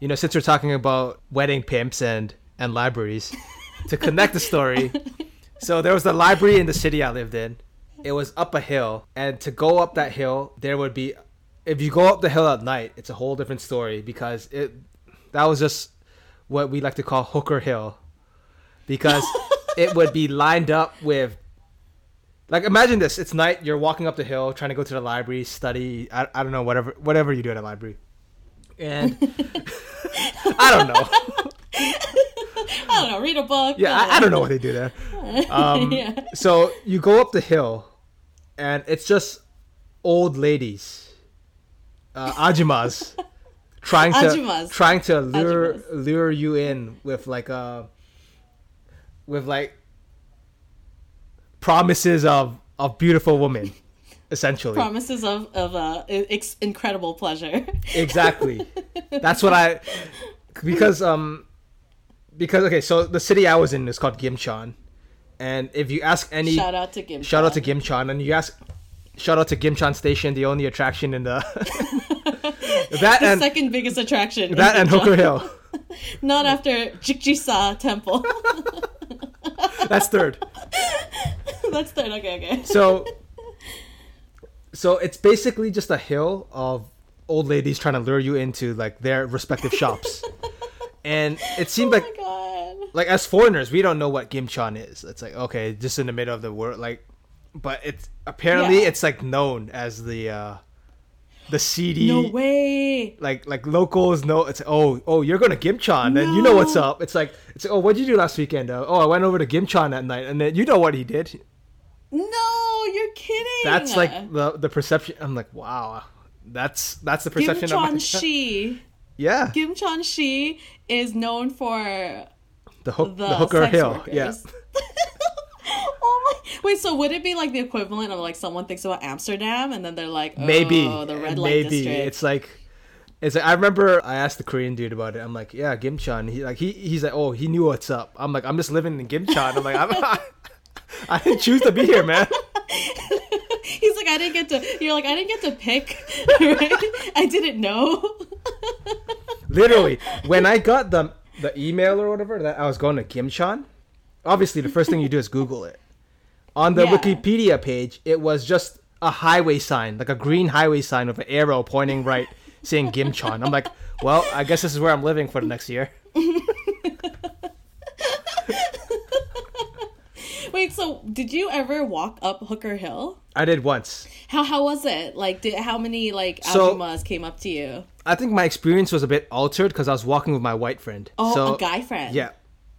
you know, since we're talking about wedding pimps and and libraries to connect the story. So there was the library in the city I lived in. It was up a hill, and to go up that hill, there would be, if you go up the hill at night, it's a whole different story, because it that was just what we like to call Hooker Hill, because it would be lined up with, like, imagine this, it's night, you're walking up the hill trying to go to the library, study, I, I don't know, whatever whatever you do at a library. And I don't know. I don't know, read a book. Yeah, I, I don't know what they do there. Um, yeah. So you go up the hill, and it's just old ladies, uh, ajumas, trying to ajumas. trying to lure ajumas. lure you in with like a with like promises of, of beautiful women, essentially. Promises of of uh, incredible pleasure. Exactly. That's what I because um. Because, okay, so the city I was in is called Gimcheon. And if you ask any... Shout out to Gimcheon. Shout out to Gimcheon. And you ask... Shout out to Gimcheon Station, the only attraction in the... that the and, second biggest attraction. That and Hooker Hill. Not after Jikjisa Temple. That's third. That's third, okay, okay. So, so it's basically just a hill of old ladies trying to lure you into, like, their respective shops. And it seemed oh like, God. like as foreigners, we don't know what Gimcheon is. It's like, okay, just in the middle of the world, like, but it's apparently yeah. it's like known as the uh, the seedy. No way. Like like locals know it's like, oh oh you're going to Gimcheon no. and you know what's up. It's like it's like, oh, what'd you do last weekend? Uh, oh I went over to Gimcheon that night, and then you know what he did. No, you're kidding. That's like the the perception. I'm like, wow, that's that's the perception Gimcheon of my she. Yeah. Gimcheon Shi is known for the, ho- the, the hooker hill. Yeah. Oh my. Wait, so would it be like the equivalent of like someone thinks about Amsterdam and then they're like, oh, maybe the red light maybe. district. It's like it's like, I remember I asked the Korean dude about it. I'm like, yeah, Gimcheon. He like he he's like, oh, he knew what's up. I'm like, I'm just living in Gimcheon. I'm like, I'm not, I didn't choose to be here, man. He's like, I didn't get to, you're like, I didn't get to pick, right? I didn't know. Literally, when I got the the email or whatever that I was going to Gimcheon, obviously the first thing you do is Google it. On the yeah. Wikipedia page, it was just a highway sign, like a green highway sign with an arrow pointing right, saying Gimcheon. I'm like, well, I guess this is where I'm living for the next year. Wait, so did you ever walk up Hooker Hill? I did once. How how was it? Like, did how many like ajumas so, came up to you? I think my experience was a bit altered because I was walking with my white friend. Oh, so, a guy friend. Yeah,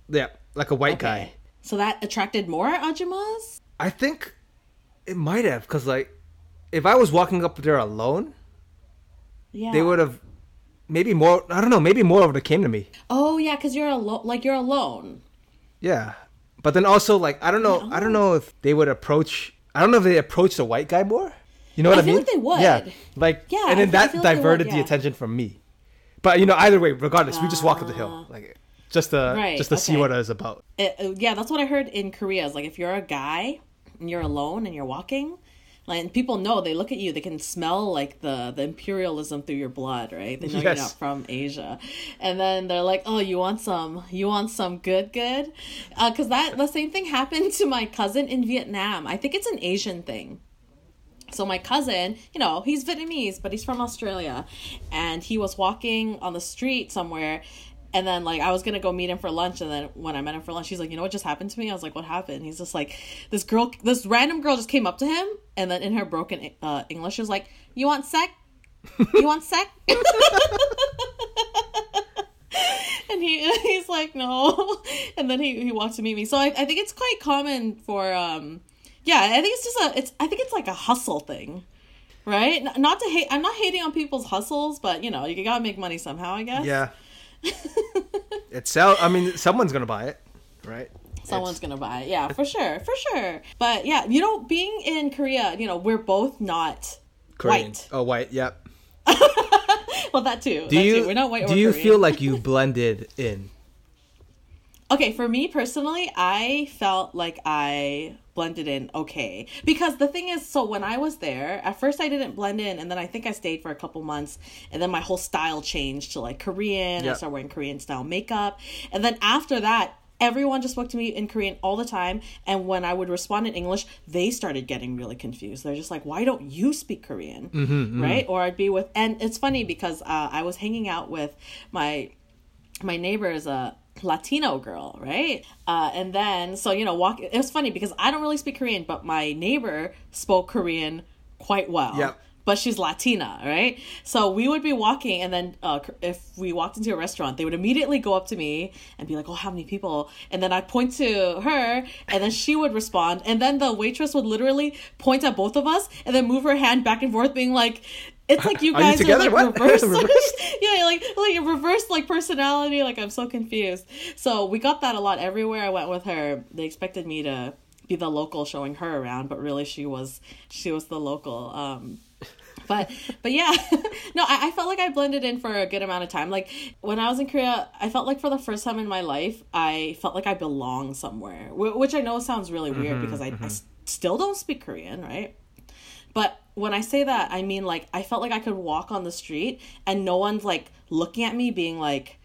yeah, like a white okay. guy. So that attracted more ajumas? I think it might have, because like if I was walking up there alone, yeah, they would have maybe more. I don't know. Maybe more of them came to me. Oh yeah, because you're alone. Like you're alone. Yeah. But then also, like, I don't know, I don't know if they would approach, I don't know if they approach the white guy more. You know what I, I mean? I feel like they would. Yeah. Like, yeah, and then that like diverted would, yeah. the attention from me. But, you know, either way, regardless, uh, we just walked up the hill. Like, just to, right, just to okay. see what it was about. It, yeah, that's what I heard in Korea. Is like, if you're a guy and you're alone and you're walking, And people know, they look at you, they can smell like the, the imperialism through your blood, right? They know yes. you're not from Asia. And then they're like, oh, you want some, you want some good, good? Because uh, that the same thing happened to my cousin in Vietnam. I think it's an Asian thing. So my cousin, you know, he's Vietnamese, but he's from Australia. And he was walking on the street somewhere. And then, like, I was going to go meet him for lunch. And then when I met him for lunch, he's like, you know what just happened to me? I was like, what happened? He's just like, this girl, this random girl just came up to him. And then in her broken uh, English, she was like, you want sec? You want sec? And he he's like, no. And then he, he walked to meet me. So I, I think it's quite common for, um, yeah, I think it's just a, it's I think it's like a hustle thing. Right? Not to hate, I'm not hating on people's hustles, but, you know, you got to make money somehow, I guess. Yeah. It sell. I mean, someone's gonna buy it, right? Someone's it's... gonna buy it. Yeah, for sure, for sure. But yeah, you know, being in Korea, you know, we're both not Korean. White. Oh, white. Yep. Well, that too. Do that you? Too. We're not white. Do or you Korean. Feel like you blended in? Okay, for me personally, I felt like I blended in okay. Because the thing is, so when I was there, at first I didn't blend in, and then I think I stayed for a couple months, and then my whole style changed to like Korean. Yep. I started wearing Korean style makeup. And then after that, everyone just spoke to me in Korean all the time, and when I would respond in English, they started getting really confused. They're just like, why don't you speak Korean? Mm-hmm, mm-hmm. Right? Or I'd be with, and it's funny because uh, I was hanging out with my, my neighbor's uh, Latino girl, right? Uh, and then, so, you know, walk. It was funny because I don't really speak Korean, but my neighbor spoke Korean quite well. Yep. But she's Latina, right? So we would be walking, and then uh, if we walked into a restaurant, they would immediately go up to me and be like, oh, how many people? And then I'd point to her, and then she would respond. And then the waitress would literally point at both of us and then move her hand back and forth, being like, it's like you guys are, you are like reverse, reverse? yeah, like like your reverse like personality. Like I'm so confused. So we got that a lot everywhere I went with her. They expected me to be the local showing her around, but really she was she was the local. Um, but but yeah, no, I, I felt like I blended in for a good amount of time. Like when I was in Korea, I felt like for the first time in my life, I felt like I belong somewhere, which I know sounds really weird mm-hmm, because I, mm-hmm. I still don't speak Korean, right? But when I say that, I mean, like, I felt like I could walk on the street and no one's, like, looking at me being like,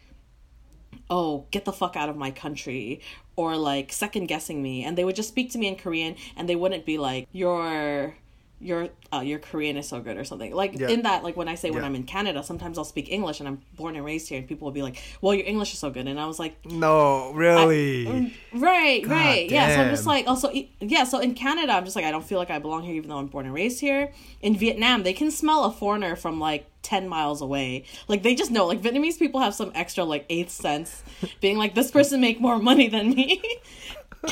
oh, get the fuck out of my country, or, like, second-guessing me. And they would just speak to me in Korean, and they wouldn't be like, you're... your uh, your Korean is so good or something like yeah. in that like when I say yeah. when I'm in Canada, sometimes I'll speak English, and I'm born and raised here, and people will be like, well, your English is so good, and I was like, no, really? I, right God right damn. Yeah, so I'm just like also yeah so in Canada I'm just like, I don't feel like I belong here even though I'm born and raised here. In Vietnam, they can smell a foreigner from like ten miles away. Like they just know, like Vietnamese people have some extra like eighth sense being like, this person make more money than me.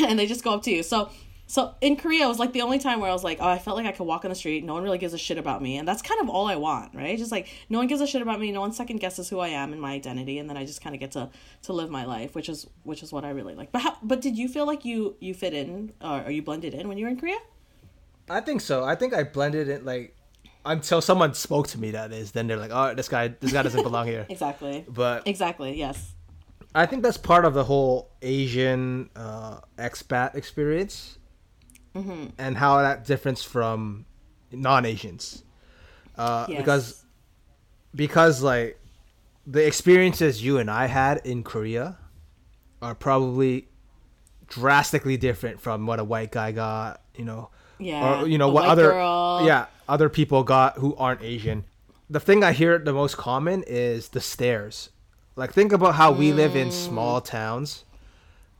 And they just go up to you. So So in Korea, it was like the only time where I was like, oh, I felt like I could walk on the street. No one really gives a shit about me. And that's kind of all I want, right? Just like no one gives a shit about me. No one second guesses who I am and my identity. And then I just kind of get to, to live my life, which is which is what I really like. But how, but did you feel like you, you fit in or, or you blended in when you were in Korea? I think so. I think I blended in like until someone spoke to me, that is. Then they're like, oh, this guy, this guy doesn't belong here. Exactly. But exactly. Yes. I think that's part of the whole Asian uh, expat experience. Mm-hmm. And how that differs from non-Asians, uh, yes. because because like the experiences you and I had in Korea are probably drastically different from what a white guy got, you know, yeah, or you know what other girl. yeah other people got who aren't Asian. The thing I hear the most common is the stares. Like think about how we mm. live in small towns,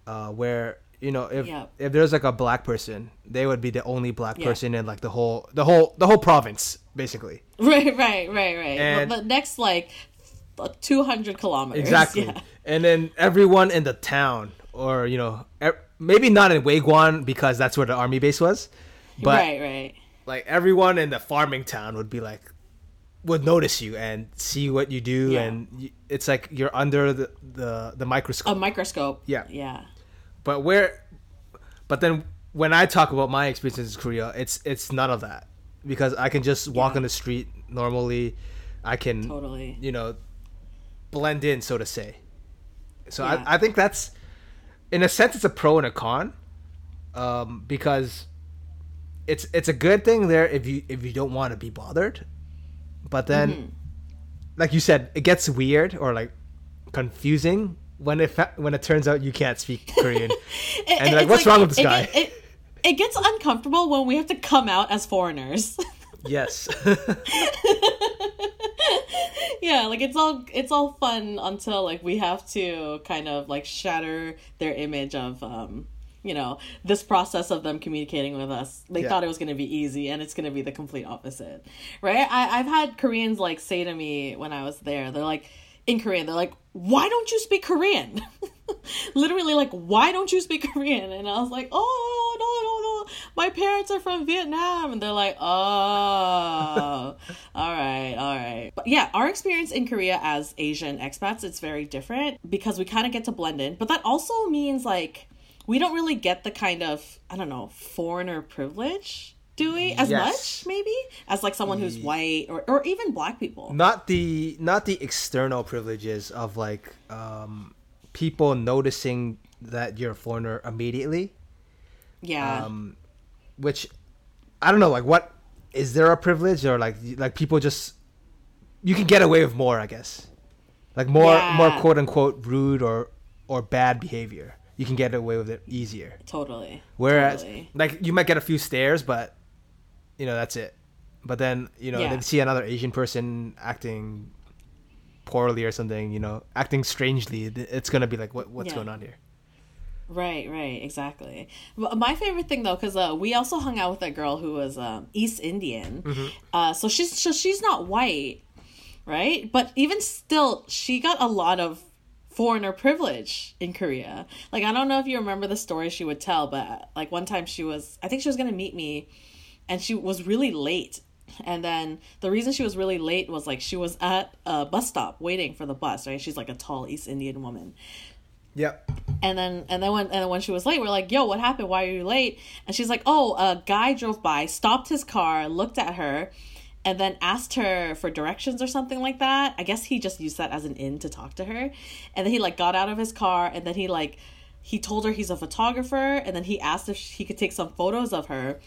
uh, where. You know, if yep. if there's like a black person, they would be the only black yeah. person in like the whole the whole the whole province, basically. Right, right, right, right. And the next like two hundred kilometers, exactly. Yeah. And then everyone in the town, or you know, maybe not in Waegwan because that's where the army base was, but right, right. Like everyone in the farming town would be like, would notice you and see what you do, yeah. and it's like you're under the the, the microscope. A microscope. Yeah. Yeah. But where, but then when I talk about my experiences in Korea, it's it's none of that because I can just walk yeah. on the street normally. I can totally, you know, blend in, so to say. So yeah. I I think that's, in a sense, it's a pro and a con, um, because it's it's a good thing there if you if you don't want to be bothered. But then, mm-hmm. like you said, it gets weird or like confusing when it fa- when it turns out you can't speak Korean. it, and like, what's like, wrong with this it, guy? It, it, it gets uncomfortable when we have to come out as foreigners. Yes. Yeah, like it's all it's all fun until like we have to kind of like shatter their image of um you know, this process of them communicating with us. They yeah. thought it was going to be easy, and it's going to be the complete opposite, right? I, I've had Koreans like say to me when I was there, they're like, in Korean, they're like, why don't you speak Korean? Literally, like, why don't you speak Korean? And I was like, oh, no, no, no, my parents are from Vietnam. And they're like, oh, all right, all right. But yeah, our experience in Korea as Asian expats, it's very different because we kind of get to blend in. But that also means, like, we don't really get the kind of, I don't know, foreigner privilege, do we? As yes. much, maybe? As like someone who's white or, or even black people. Not the not the external privileges of like um, people noticing that you're a foreigner immediately. Yeah. Um, which, I don't know, like what, is there a privilege or like like people just, you can get away with more, I guess. Like more, yeah. more quote unquote rude or, or bad behavior. You can get away with it easier. Totally. Whereas, totally. like, you might get a few stares, but, you know, that's it. But then, you know, yeah. they see another Asian person acting poorly or something, you know, acting strangely. It's going to be like, what what's yeah. going on here? Right, right, exactly. My favorite thing, though, because uh, we also hung out with a girl who was um, East Indian. Mm-hmm. Uh, so she's so she's not white, right? But even still, she got a lot of foreigner privilege in Korea. Like, I don't know if you remember the story she would tell, but like one time she was, I think she was going to meet me and she was really late. And then the reason she was really late was like, she was at a bus stop waiting for the bus, right? She's like a tall East Indian woman. Yep. And then, and then when, and then when she was late, we're like, yo, what happened? Why are you late? And she's like, oh, a guy drove by, stopped his car, looked at her, and then asked her for directions or something like that. I guess he just used that as an in to talk to her. And then he like got out of his car and then he like, he told her he's a photographer and then he asked if he could take some photos of her.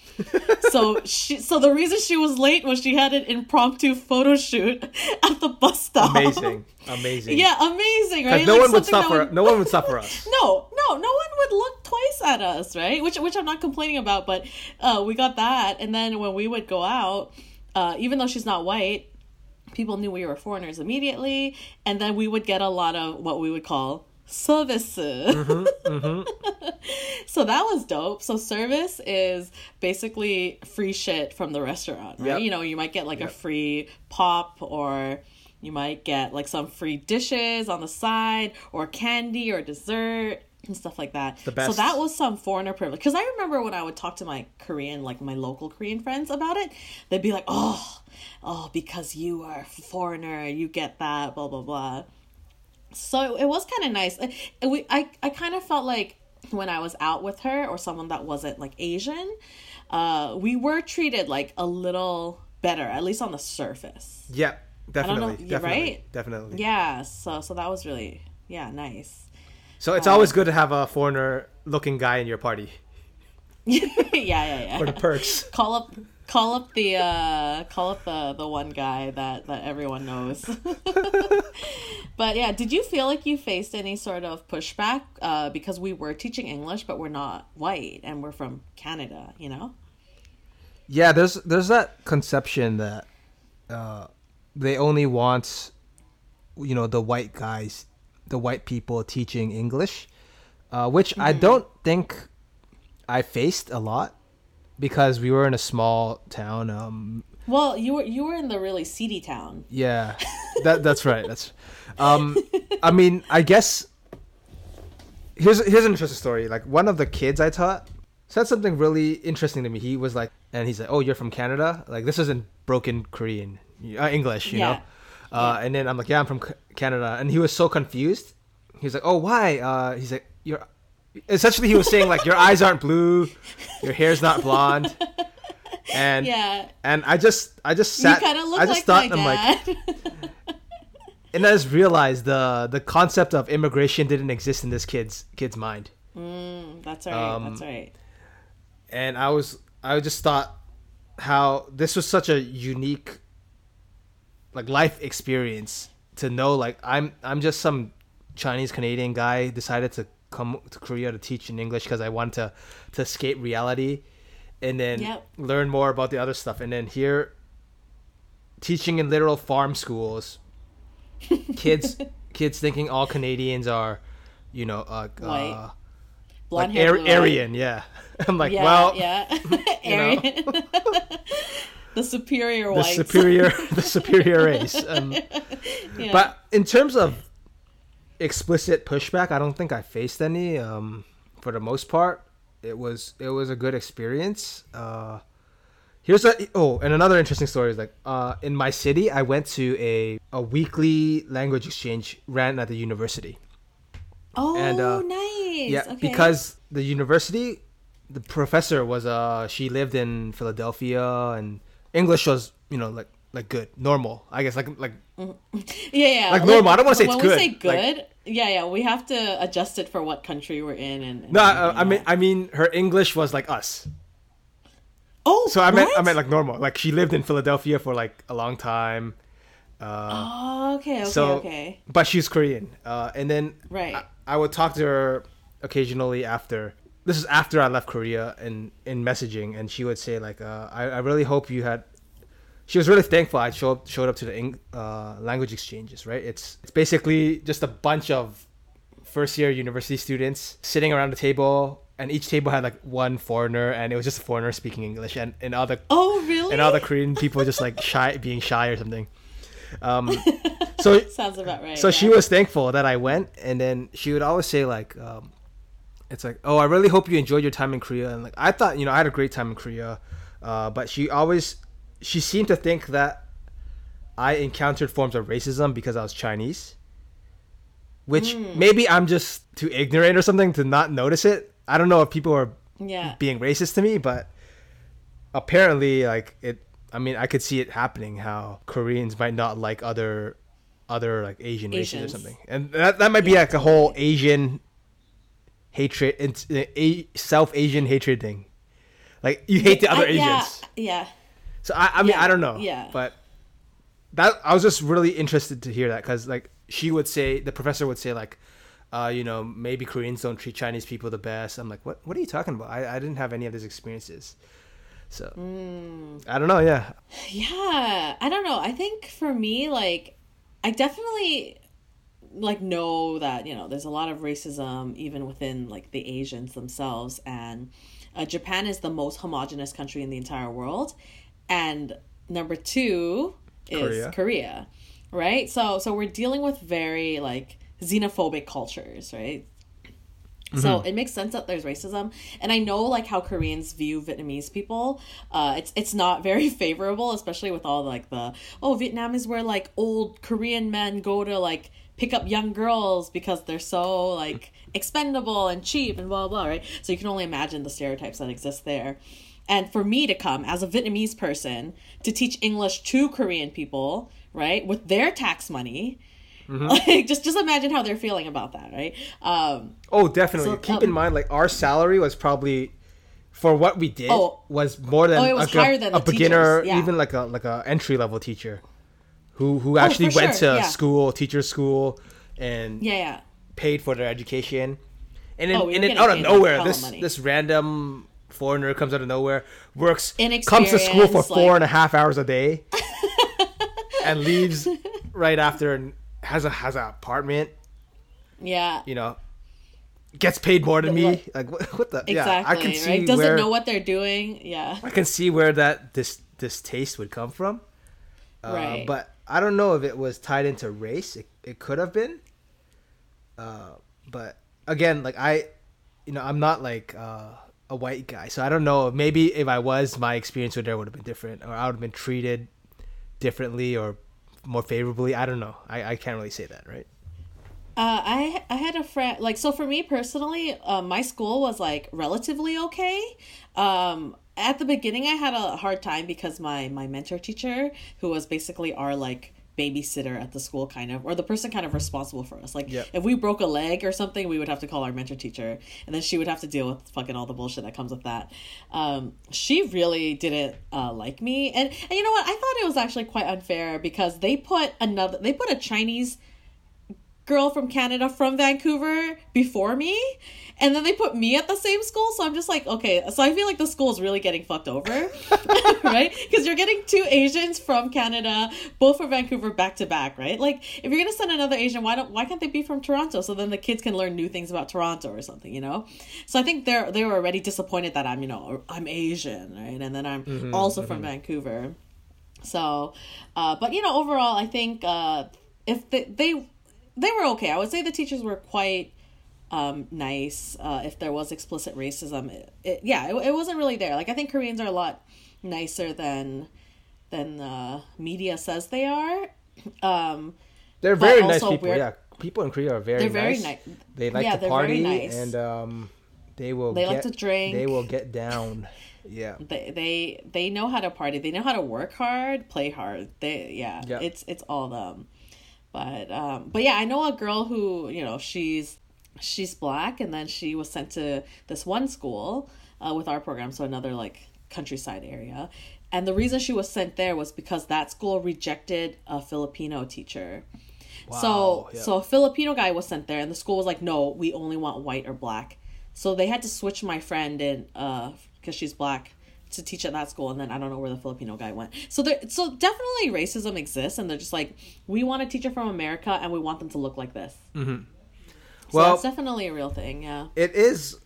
So she, so the reason she was late was she had an impromptu photo shoot at the bus stop. Amazing. Amazing. Yeah, amazing, right? No, like one would stop for, would... no one would stop for us. No, no, no one would look twice at us, right? Which, which I'm not complaining about, but uh, we got that. And then when we would go out, Uh, even though she's not white, people knew we were foreigners immediately. And then we would get a lot of what we would call service. Mm-hmm, mm-hmm. So that was dope. So service is basically free shit from the restaurant, right? Yep. You know, you might get like yep. a free pop or you might get like some free dishes on the side or candy or dessert and stuff like that. The best. So that was some foreigner privilege. Because I remember when I would talk to my Korean, like my local Korean friends about it, they'd be like, oh, oh, because you are a foreigner, you get that, blah, blah, blah. So it was kind of nice. We, I, I kind of felt like when I was out with her or someone that wasn't like Asian, uh, we were treated like a little better, at least on the surface. Yeah, definitely. I don't know, definitely, right? Definitely. Yeah, so, so that was really, yeah, nice. So it's um, always good to have a foreigner-looking guy in your party. yeah, yeah, yeah. For the perks. Call up, call up the, uh, call up the, the one guy that, that everyone knows. But yeah, did you feel like you faced any sort of pushback uh, because we were teaching English, but we're not white and we're from Canada, you know? Yeah, there's there's that conception that uh, they only want, you know, the white guys. The white people teaching English, uh, which mm-hmm. I don't think I faced a lot because we were in a small town. Um, well, you were you were in the really seedy town. Yeah, that that's right. That's. Um, I mean, I guess here's here's an interesting story. Like one of the kids I taught said something really interesting to me. He was like, and he's like, "Oh, you're from Canada? Like this isn't broken Korean uh, English, you yeah. know." Uh, yeah. And then I'm like, yeah, I'm from Canada. And he was so confused. He was like, oh, why? Uh, he's like, you're essentially he was saying like, your eyes aren't blue, your hair's not blonde. And yeah. and I just I just sat. You kinda look I just like thought my dad. I'm like, and I just realized the the concept of immigration didn't exist in this kid's kid's mind. Mm, that's right. Um, that's right. And I was I just thought how this was such a unique, like, life experience to know, like, I'm I'm just some Chinese Canadian guy decided to come to Korea to teach in English because I wanted to, to escape reality and then yep. learn more about the other stuff. And then here, teaching in literal farm schools, kids kids thinking all Canadians are, you know, uh, white. Uh, Blonde like hair, Ar- Aryan, yeah. I'm like, yeah, well, yeah, Aryan, the superior whites, the superior, the superior race. Um, yeah. But in terms of explicit pushback, I don't think I faced any. Um, for the most part, it was it was a good experience. Uh, here's a oh, and another interesting story is like uh, in my city, I went to a a weekly language exchange ran at the university. Oh, and, uh, nice! Yeah, okay. Because the university, the professor was uh she lived in Philadelphia, and English was, you know, like like good, normal, I guess, like like. Mm-hmm. Yeah, yeah. Like normal. Like, I don't want to say it's good. When we say good, like, yeah, yeah, we have to adjust it for what country we're in. And, and no, uh, I mean, I mean, her English was like us. Oh, so I meant, what? I meant like normal. Like she lived in Philadelphia for like a long time. Uh, oh, okay, okay, so, okay. But she's Korean, uh, and then right. I, I would talk to her occasionally after. This is after I left Korea, and in messaging, and she would say like, uh, I, I really hope you had. She was really thankful I showed up, showed up to the uh, language exchanges, right? It's it's basically just a bunch of first-year university students sitting around the table, and each table had like one foreigner, and it was just a foreigner speaking English, and, and all the oh really and all the Korean people just like shy being shy or something. Um, so sounds about right. So yeah. She was thankful that I went, and then she would always say like, um, it's like, oh, I really hope you enjoyed your time in Korea, and like I thought, you know, I had a great time in Korea, uh, but she always. She seemed to think that I encountered forms of racism because I was Chinese, which mm. maybe I'm just too ignorant or something to not notice it. I don't know if people are yeah. being racist to me, but apparently, like it. I mean, I could see it happening. How Koreans might not like other, other like Asian Asians. races or something, and that that might be yeah. like a whole Asian hatred, it's a South Asian hatred thing. Like you hate the other I, Asians. Yeah. yeah. So I, I mean, yeah, I don't know, yeah. but that I was just really interested to hear that because, like, she would say, the professor would say, like, uh, you know, maybe Koreans don't treat Chinese people the best. I'm like, what? What are you talking about? I, I didn't have any of these experiences, so mm. I don't know. Yeah, yeah, I don't know. I think for me, like, I definitely like know that, you know, there's a lot of racism even within like the Asians themselves, and uh, Japan is the most homogenous country in the entire world. And number two is Korea. Korea, right? So so we're dealing with very, like, xenophobic cultures, right? Mm-hmm. So it makes sense that there's racism. And I know, like, how Koreans view Vietnamese people. Uh, it's it's not very favorable, especially with all, like, the, oh, Vietnam is where, like, old Korean men go to, like, pick up young girls because they're so, like, expendable and cheap and blah, blah, right? So you can only imagine the stereotypes that exist there. And for me to come as a Vietnamese person to teach English to Korean people, right, with their tax money, mm-hmm. like just just imagine how they're feeling about that, right? Um, oh, definitely. So, Keep um, in mind, like our salary was probably for what we did oh, was more than oh, was a, higher than a beginner, yeah. even like a like a entry level teacher, who who actually oh, went sure. to yeah. school, teacher school, and yeah, yeah. paid for their education, and then oh, we and then out of nowhere, this money. this random. foreigner comes out of nowhere, works, comes to school for four like... and a half hours a day, and leaves right after, and has a has an apartment. Yeah, you know, gets paid more than me. Like what the? Exactly. Yeah, I can see right? Doesn't where, know what they're doing. Yeah, I can see where that this distaste would come from. Uh, right. But I don't know if it was tied into race. It it could have been. Uh, but again, like I, you know, I'm not like. Uh, a white guy. So I don't know, maybe if I was, my experience with there would have been different, or I would have been treated differently or more favorably. I don't know. I, I can't really say that, right? Uh, I I had a friend, like, so for me personally, uh, my school was like relatively okay. Um, at the beginning I had a hard time because my, my mentor teacher, who was basically our like babysitter at the school, kind of, or the person kind of responsible for us. Like, yep. if we broke a leg or something, we would have to call our mentor teacher, and then she would have to deal with fucking all the bullshit that comes with that. Um, she really didn't uh, like me, and and you know what? I thought it was actually quite unfair because they put another, they put a Chinese girl from Canada from Vancouver before me, and then they put me at the same school, so I'm just like, okay, so I feel like the school is really getting fucked over, right? Because you're getting two Asians from Canada, both from Vancouver, back to back, right? Like, if you're gonna send another Asian, why don't why can't they be from Toronto? So then the kids can learn new things about Toronto or something, you know? So I think they're they were already disappointed that I'm, you know, I'm Asian, right? And then I'm mm-hmm, also mm-hmm. from Vancouver, so, uh, but you know, overall, I think uh, if they they. They were okay. I would say the teachers were quite um, nice. Uh, if there was explicit racism, it, it, yeah, it, it wasn't really there. Like, I think Koreans are a lot nicer than than the uh, media says they are. Um, they're very nice people. Yeah, people in Korea are very nice. They're very nice. Ni- they like yeah, to party nice. and um, they will. They get, like to drink. They will get down. Yeah. They they they know how to party. They know how to work hard, play hard. They yeah. Yep. It's it's all them. But um, but yeah, I know a girl who, you know, she's she's black, and then she was sent to this one school uh, with our program, so another like countryside area. And the reason she was sent there was because that school rejected a Filipino teacher. Wow, so yeah. so a Filipino guy was sent there, and the school was like, no, we only want white or black. So they had to switch my friend in uh, because she's black, to teach at that school, and then I don't know where the Filipino guy went. So there, so definitely racism exists, and they're just like, we want a teacher from America, and we want them to look like this. Mm-hmm. So well, that's definitely a real thing, yeah. It is,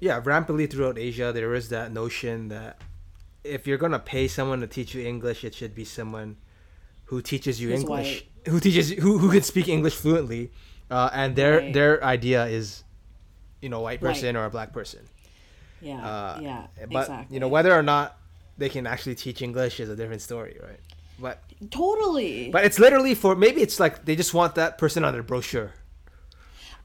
yeah, rampantly throughout Asia, there is that notion that if you're going to pay someone to teach you English, it should be someone who teaches you Who's English, white. who teaches who who can speak English fluently, uh, and their, right. their idea is, you know, white person right. or a black person. Yeah, uh, yeah, but exactly. you know, whether or not they can actually teach English is a different story, right? But totally. But it's literally for maybe it's like they just want that person on their brochure.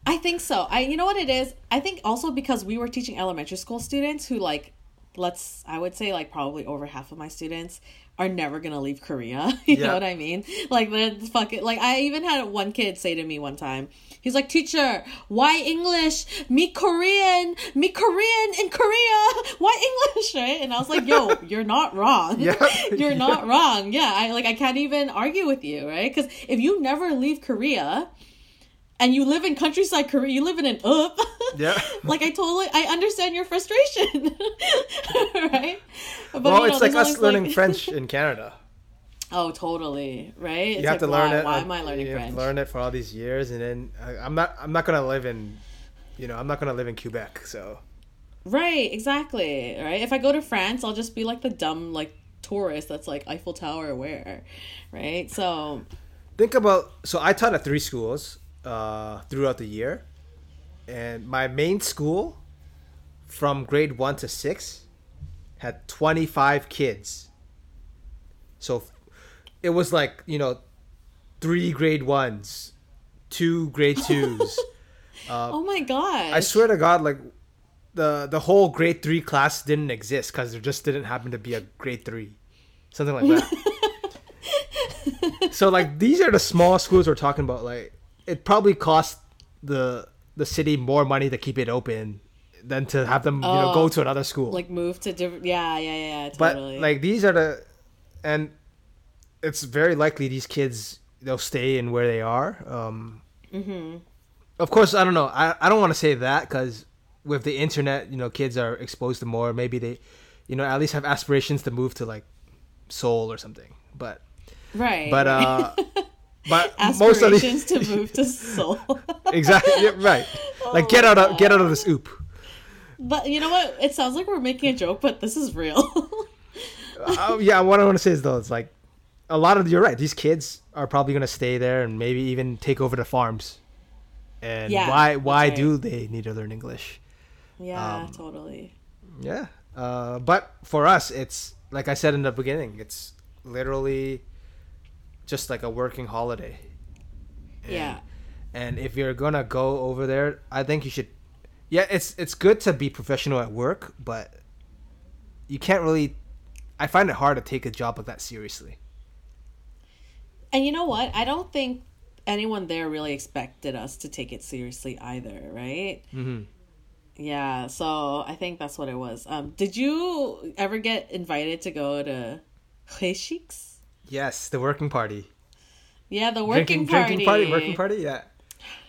I think so. I you know what it is? I think also because we were teaching elementary school students who like, let's I would say like probably over half of my students are never gonna leave Korea. You yeah. know what I mean? Like they're fucking like I even had one kid say to me one time. He's like, teacher, why English? Me Korean, me Korean in Korea. Why English, right? And I was like, yo, you're not wrong. Yep. You're yep. not wrong. Yeah, I like I can't even argue with you, right? Because if you never leave Korea, and you live in countryside Korea, you live in an up. Yeah. like I totally, I understand your frustration, right? But, well, you know, it's like us learning like... French in Canada. Oh, totally, right? You it's have like, to learn why, it. Why am I learning you French? Have learned it for all these years, and then I, I'm not. I'm not gonna live in, you know, I'm not gonna live in Quebec. So. Right. Exactly. Right. If I go to France, I'll just be like the dumb like tourist that's like Eiffel Tower where, right? So. Think about. So I taught at three schools uh, throughout the year, and my main school, from grade one to six, had twenty-five kids. So. It was like, you know, three grade ones, two grade twos. uh, oh my god! I swear to God, like the the whole grade three class didn't exist because there just didn't happen to be a grade three, something like that. So like these are the small schools we're talking about. Like it probably cost the the city more money to keep it open than to have them oh, you know go to another school. Like move to different. Yeah, yeah, yeah. Totally. But like these are the and. It's very likely these kids, they'll stay in where they are. Um, mm-hmm. Of course, I don't know. I, I don't want to say that because with the internet, you know, kids are exposed to more. Maybe they, you know, at least have aspirations to move to like Seoul or something. But right. But uh, but most of aspirations to move to Seoul. Exactly. Yeah, right. Oh like get out God. of get out of this oop. But you know what? It sounds like we're making a joke, but this is real. uh, yeah. What I want to say is though, it's like. A lot of you're right. These kids are probably gonna stay there and maybe even take over the farms. And yeah, why why right. do they need to learn English? Yeah, um, totally. Yeah, uh, but for us, it's like I said in the beginning. It's literally just like a working holiday. And, yeah. And if you're gonna go over there, I think you should. Yeah, it's it's good to be professional at work, but you can't really. I find it hard to take a job like that seriously. And you know what? I don't think anyone there really expected us to take it seriously either, right? Mm-hmm. Yeah, so I think that's what it was. Um, did you ever get invited to go to Hueshik's? Yes, the working party. Yeah, the working drinking, party. Drinking party, working party, yeah.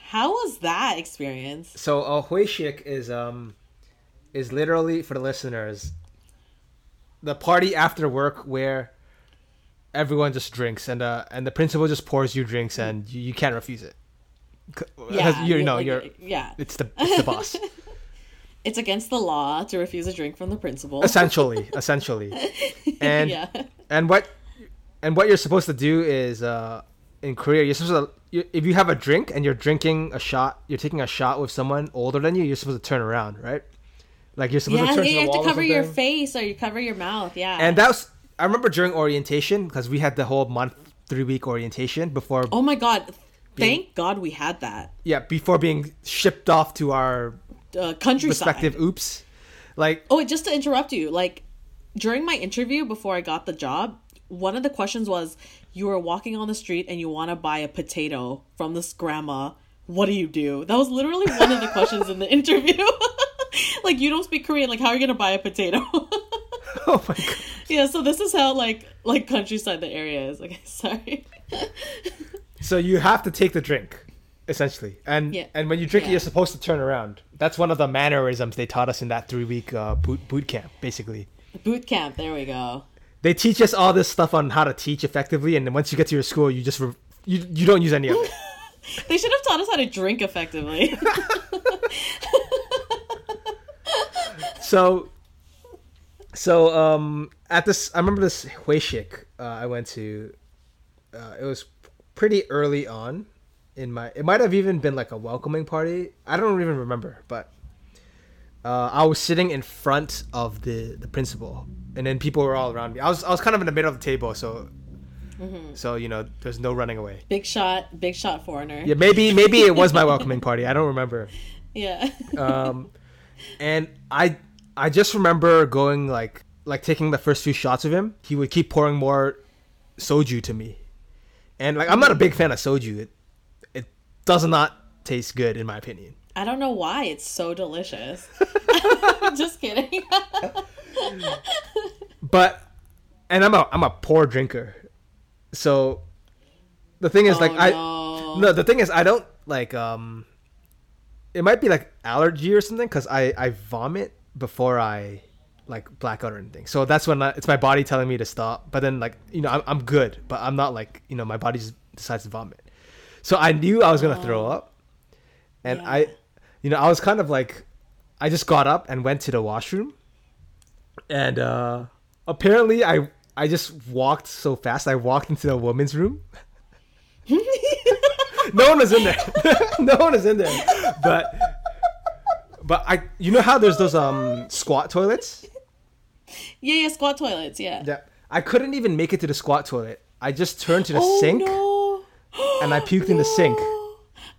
How was that experience? So a uh, Hueshik is um is literally, for the listeners, the party after work where everyone just drinks and uh and the principal just pours you drinks and you, you can't refuse it. Yeah, you know, like, you're yeah. It's the it's the boss. It's against the law to refuse a drink from the principal. Essentially, essentially. And yeah. and what and what you're supposed to do is uh, in Korea, you're supposed to you, if you have a drink and you're drinking a shot, you're taking a shot with someone older than you, you're supposed to turn around, right? Like you're supposed yeah, to turn. Yeah, you to the have wall to cover your face or you cover your mouth. Yeah. And that was I remember during orientation because we had the whole month three week orientation before. Oh my god! Being, thank God we had that. Yeah, before being shipped off to our. Uh, countryside. Perspective. Oops. Like. Oh, just to interrupt you, like during my interview before I got the job, one of the questions was, "You are walking on the street and you want to buy a potato from this grandma. What do you do?" That was literally one of the questions in the interview. Like, you don't speak Korean. Like, how are you gonna buy a potato? Oh my god. Yeah. So this is how like like countryside the area is. Like, sorry. So you have to take the drink. Essentially, and yeah. and when you drink yeah. it, you're supposed to turn around. That's one of the mannerisms they taught us in that three week uh, boot boot camp, basically. Boot camp. There we go. They teach us all this stuff on how to teach effectively, and then once you get to your school, you just re- you you don't use any of it. They should have taught us how to drink effectively. so, so um, at this, I remember this Hueshik uh, I went to. Uh, it was pretty early on. In my, it might have even been like a welcoming party. I don't even remember, but uh, I was sitting in front of the, the principal, and then people were all around me. I was I was kind of in the middle of the table, so mm-hmm. so you know, there's no running away. Big shot, big shot foreigner. Yeah, maybe maybe it was my welcoming party. I don't remember. Yeah. um, and I I just remember going like like taking the first few shots of him. He would keep pouring more soju to me, and like I'm not a big fan of soju. It, Does not taste good, in my opinion. I don't know why it's so delicious. Just kidding. But, and I'm a I'm a poor drinker, so the thing is oh, like I no. no the thing is I don't like um. It might be like allergy or something because I I vomit before I like blackout or anything. So that's when I, it's my body telling me to stop. But then like you know I'm I'm good, but I'm not like you know my body just decides to vomit. So I knew I was going to throw up and yeah. I, you know, I was kind of like, I just got up and went to the washroom and uh, apparently I, I just walked so fast. I walked into the women's room. No one was in there. No one was in there. But, but I, you know how there's those um squat toilets? Yeah, yeah, squat toilets. Yeah. Yeah. I couldn't even make it to the squat toilet. I just turned to the oh, sink. No. And I puked no. in the sink.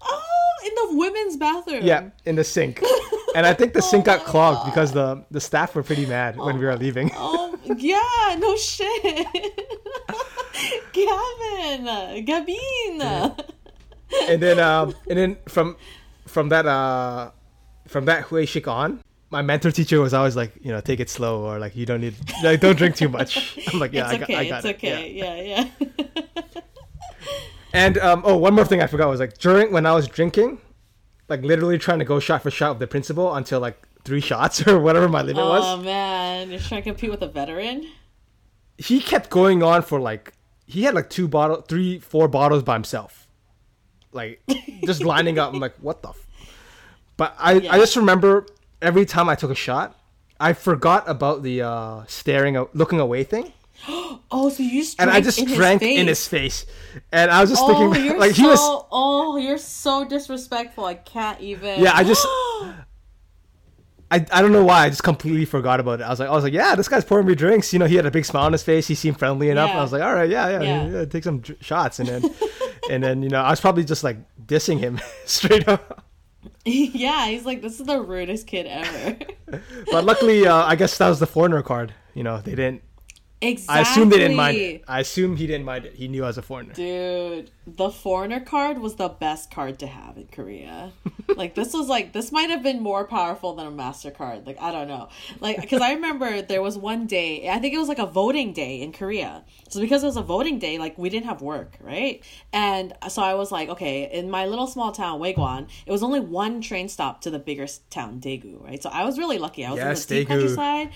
Oh, in the women's bathroom. Yeah, in the sink. And I think the oh sink got clogged God. because the, the staff were pretty mad oh. when we were leaving. Oh, yeah, no shit. Gavin, Gavin. Yeah. And then, um, and then from from that uh, from that Hueshik on, my mentor teacher was always like, you know, take it slow or like you don't need, like don't drink too much. I'm like, yeah, it's I, okay, got, I got it's it. It's okay. Yeah, yeah. yeah. And, um, oh, one more thing I forgot was, like, during, when I was drinking, like, literally trying to go shot for shot with the principal until, like, three shots or whatever my limit oh, was. Oh, man. You're trying to compete with a veteran? He kept going on for, like, he had, like, two bottles, three, four bottles by himself. Like, just lining up. I'm like, what the f-? But I, yeah. I just remember every time I took a shot, I forgot about the uh, staring, looking away thing. Oh, so you just drank and I just in drank his in his face, and I was just oh, thinking like so, he was. Oh, you're so disrespectful! I can't even. Yeah, I just. I I don't know why I just completely forgot about it. I was like I was like yeah, this guy's pouring me drinks. You know, he had a big smile on his face. He seemed friendly enough. Yeah. I was like, all right, yeah, yeah, yeah. yeah take some dr- shots, and then, and then you know, I was probably just like dissing him straight up. Yeah, he's like, this is the rudest kid ever. But luckily, uh, I guess that was the foreigner card. You know, they didn't. Exactly. I assume they didn't mind it. I assume he didn't mind it. He knew I was a foreigner. Dude, the foreigner card was the best card to have in Korea. Like, this was like, this might have been more powerful than a MasterCard. Like, I don't know. Like, because I remember there was one day, I think it was like a voting day in Korea. So because it was a voting day, like, we didn't have work, right? And so I was like, okay, in my little small town, Waegwan, it was only one train stop to the bigger town, Daegu, right? So I was really lucky. I was yes, in the deep countryside.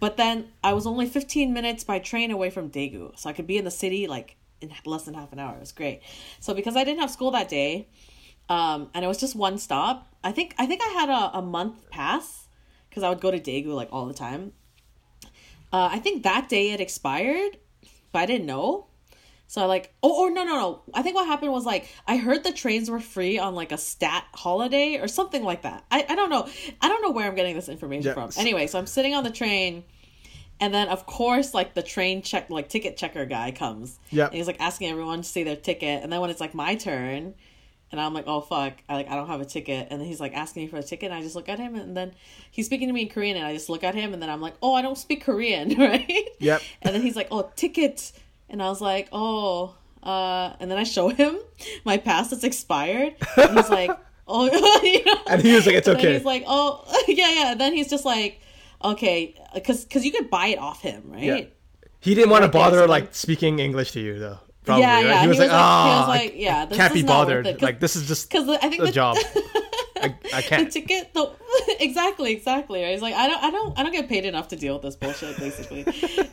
But then I was only fifteen minutes by train away from Daegu. So I could be in the city like in less than half an hour. It was great. So because I didn't have school that day, um, and it was just one stop, I think I think I had a, a month pass because I would go to Daegu like all the time. Uh, I think that day it expired, but I didn't know. So I like, oh, oh, no, no, no. I think what happened was like, I heard the trains were free on like a stat holiday or something like that. I, I don't know. I don't know where I'm getting this information yeah. from. Anyway, so I'm sitting on the train and then of course, like the train check, like ticket checker guy comes yeah. and he's like asking everyone to see their ticket. And then when it's like my turn and I'm like, oh fuck, I like, I don't have a ticket. And then he's like asking me for a ticket. And I just look at him and then he's speaking to me in Korean and I just look at him and then I'm like, oh, I don't speak Korean. Right. Yep. And then he's like, oh, ticket. And I was like, oh, uh, and then I show him my pass that's expired. And he's like, oh, you know? And he was like, it's okay. And he's like, oh, yeah, yeah. And then he's just like, okay, because because you could buy it off him, right? Yeah. He didn't want to bother like speaking English to you, though. Probably, yeah, right? yeah. He was, he was like, ah, like, oh, like, yeah, this can't is be bothered. Like this is just because I think the, the job. I, I can't. The ticket, the exactly, exactly. Right? He's like, I don't, I don't, I don't get paid enough to deal with this bullshit, basically.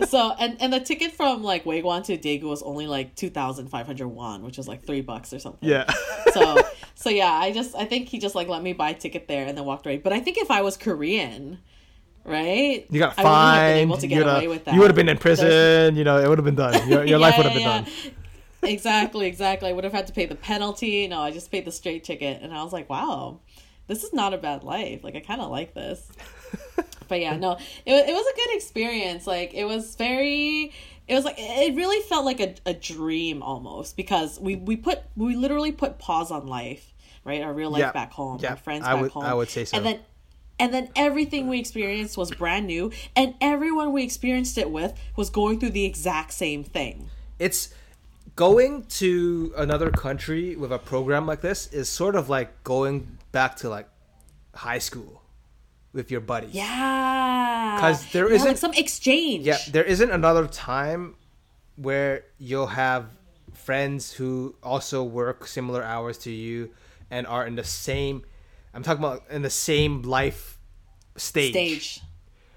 so, and, and the ticket from like Waegwan to Daegu was only like two thousand five hundred won, which is like three bucks or something. Yeah. so, so yeah, I just, I think he just like let me buy a ticket there and then walked away. But I think if I was Korean, right, you got fined. You would have been in prison. There's... You know, it would have been done. Your, your yeah, life would have been yeah. done. exactly, exactly. I would have had to pay the penalty. No, I just paid the straight ticket, and I was like, wow. This is not a bad life. Like, I kind of like this. But yeah, no, it, it was a good experience. Like, it was very, it was like, it really felt like a, a dream almost because we, we put, we literally put pause on life, right? Our real life yeah. back home, yeah. our friends I back would, home. I would say so. And then, and then everything we experienced was brand new and everyone we experienced it with was going through the exact same thing. It's going to another country with a program like this is sort of like going back to like high school with your buddies. Yeah. Because there yeah, isn't... Like some exchange. Yeah, there isn't another time where you'll have friends who also work similar hours to you and are in the same... I'm talking about in the same life stage. Stage,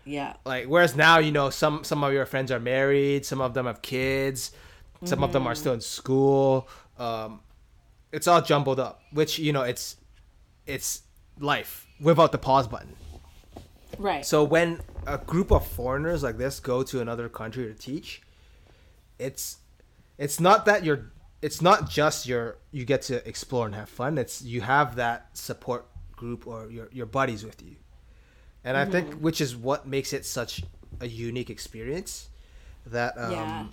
yeah. Like, whereas now, you know, some, some of your friends are married, some of them have kids, some mm-hmm. of them are still in school. Um, it's all jumbled up, which, you know, it's... It's life without the pause button. Right. So when a group of foreigners like this go to another country to teach, it's it's not that you're it's not just your you get to explore and have fun. It's you have that support group or your, your buddies with you. And mm-hmm. I think which is what makes it such a unique experience that um yeah.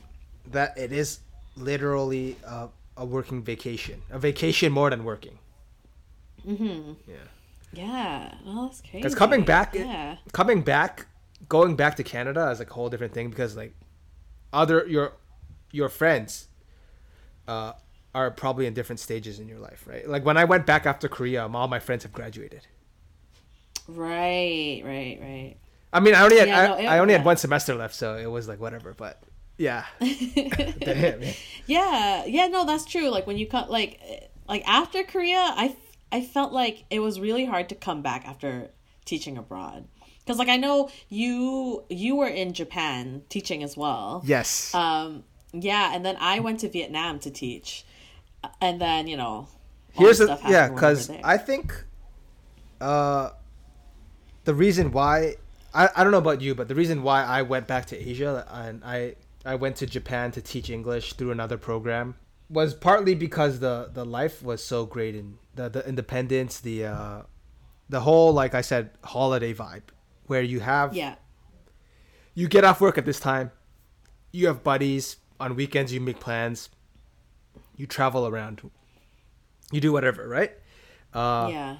that it is literally a, a working vacation. A vacation more than working. Mm-hmm. Yeah. Yeah. Well, that's crazy. Because coming back, yeah. it, coming back, going back to Canada is like a whole different thing because like other your your friends uh, are probably in different stages in your life, right? Like when I went back after Korea, all my friends have graduated. Right. Right. Right. I mean, I only had yeah, I, no, it, I only yeah. had one semester left, so it was like whatever, but. Yeah. Damn, yeah. Yeah. Yeah. No, that's true. Like when you cut like like after Korea, I. I felt like it was really hard to come back after teaching abroad. Because, like, I know you you were in Japan teaching as well. Yes. Um. Yeah, and then I went to Vietnam to teach. And then, you know, all Here's the stuff happened. Yeah, because I think uh, the reason why... I, I don't know about you, but the reason why I went back to Asia and I, I went to Japan to teach English through another program was partly because the, the life was so great in the the independence, the uh, the whole, like I said, holiday vibe where you have... Yeah. You get off work at this time. You have buddies. On weekends, you make plans. You travel around. You do whatever, right? Uh, yeah.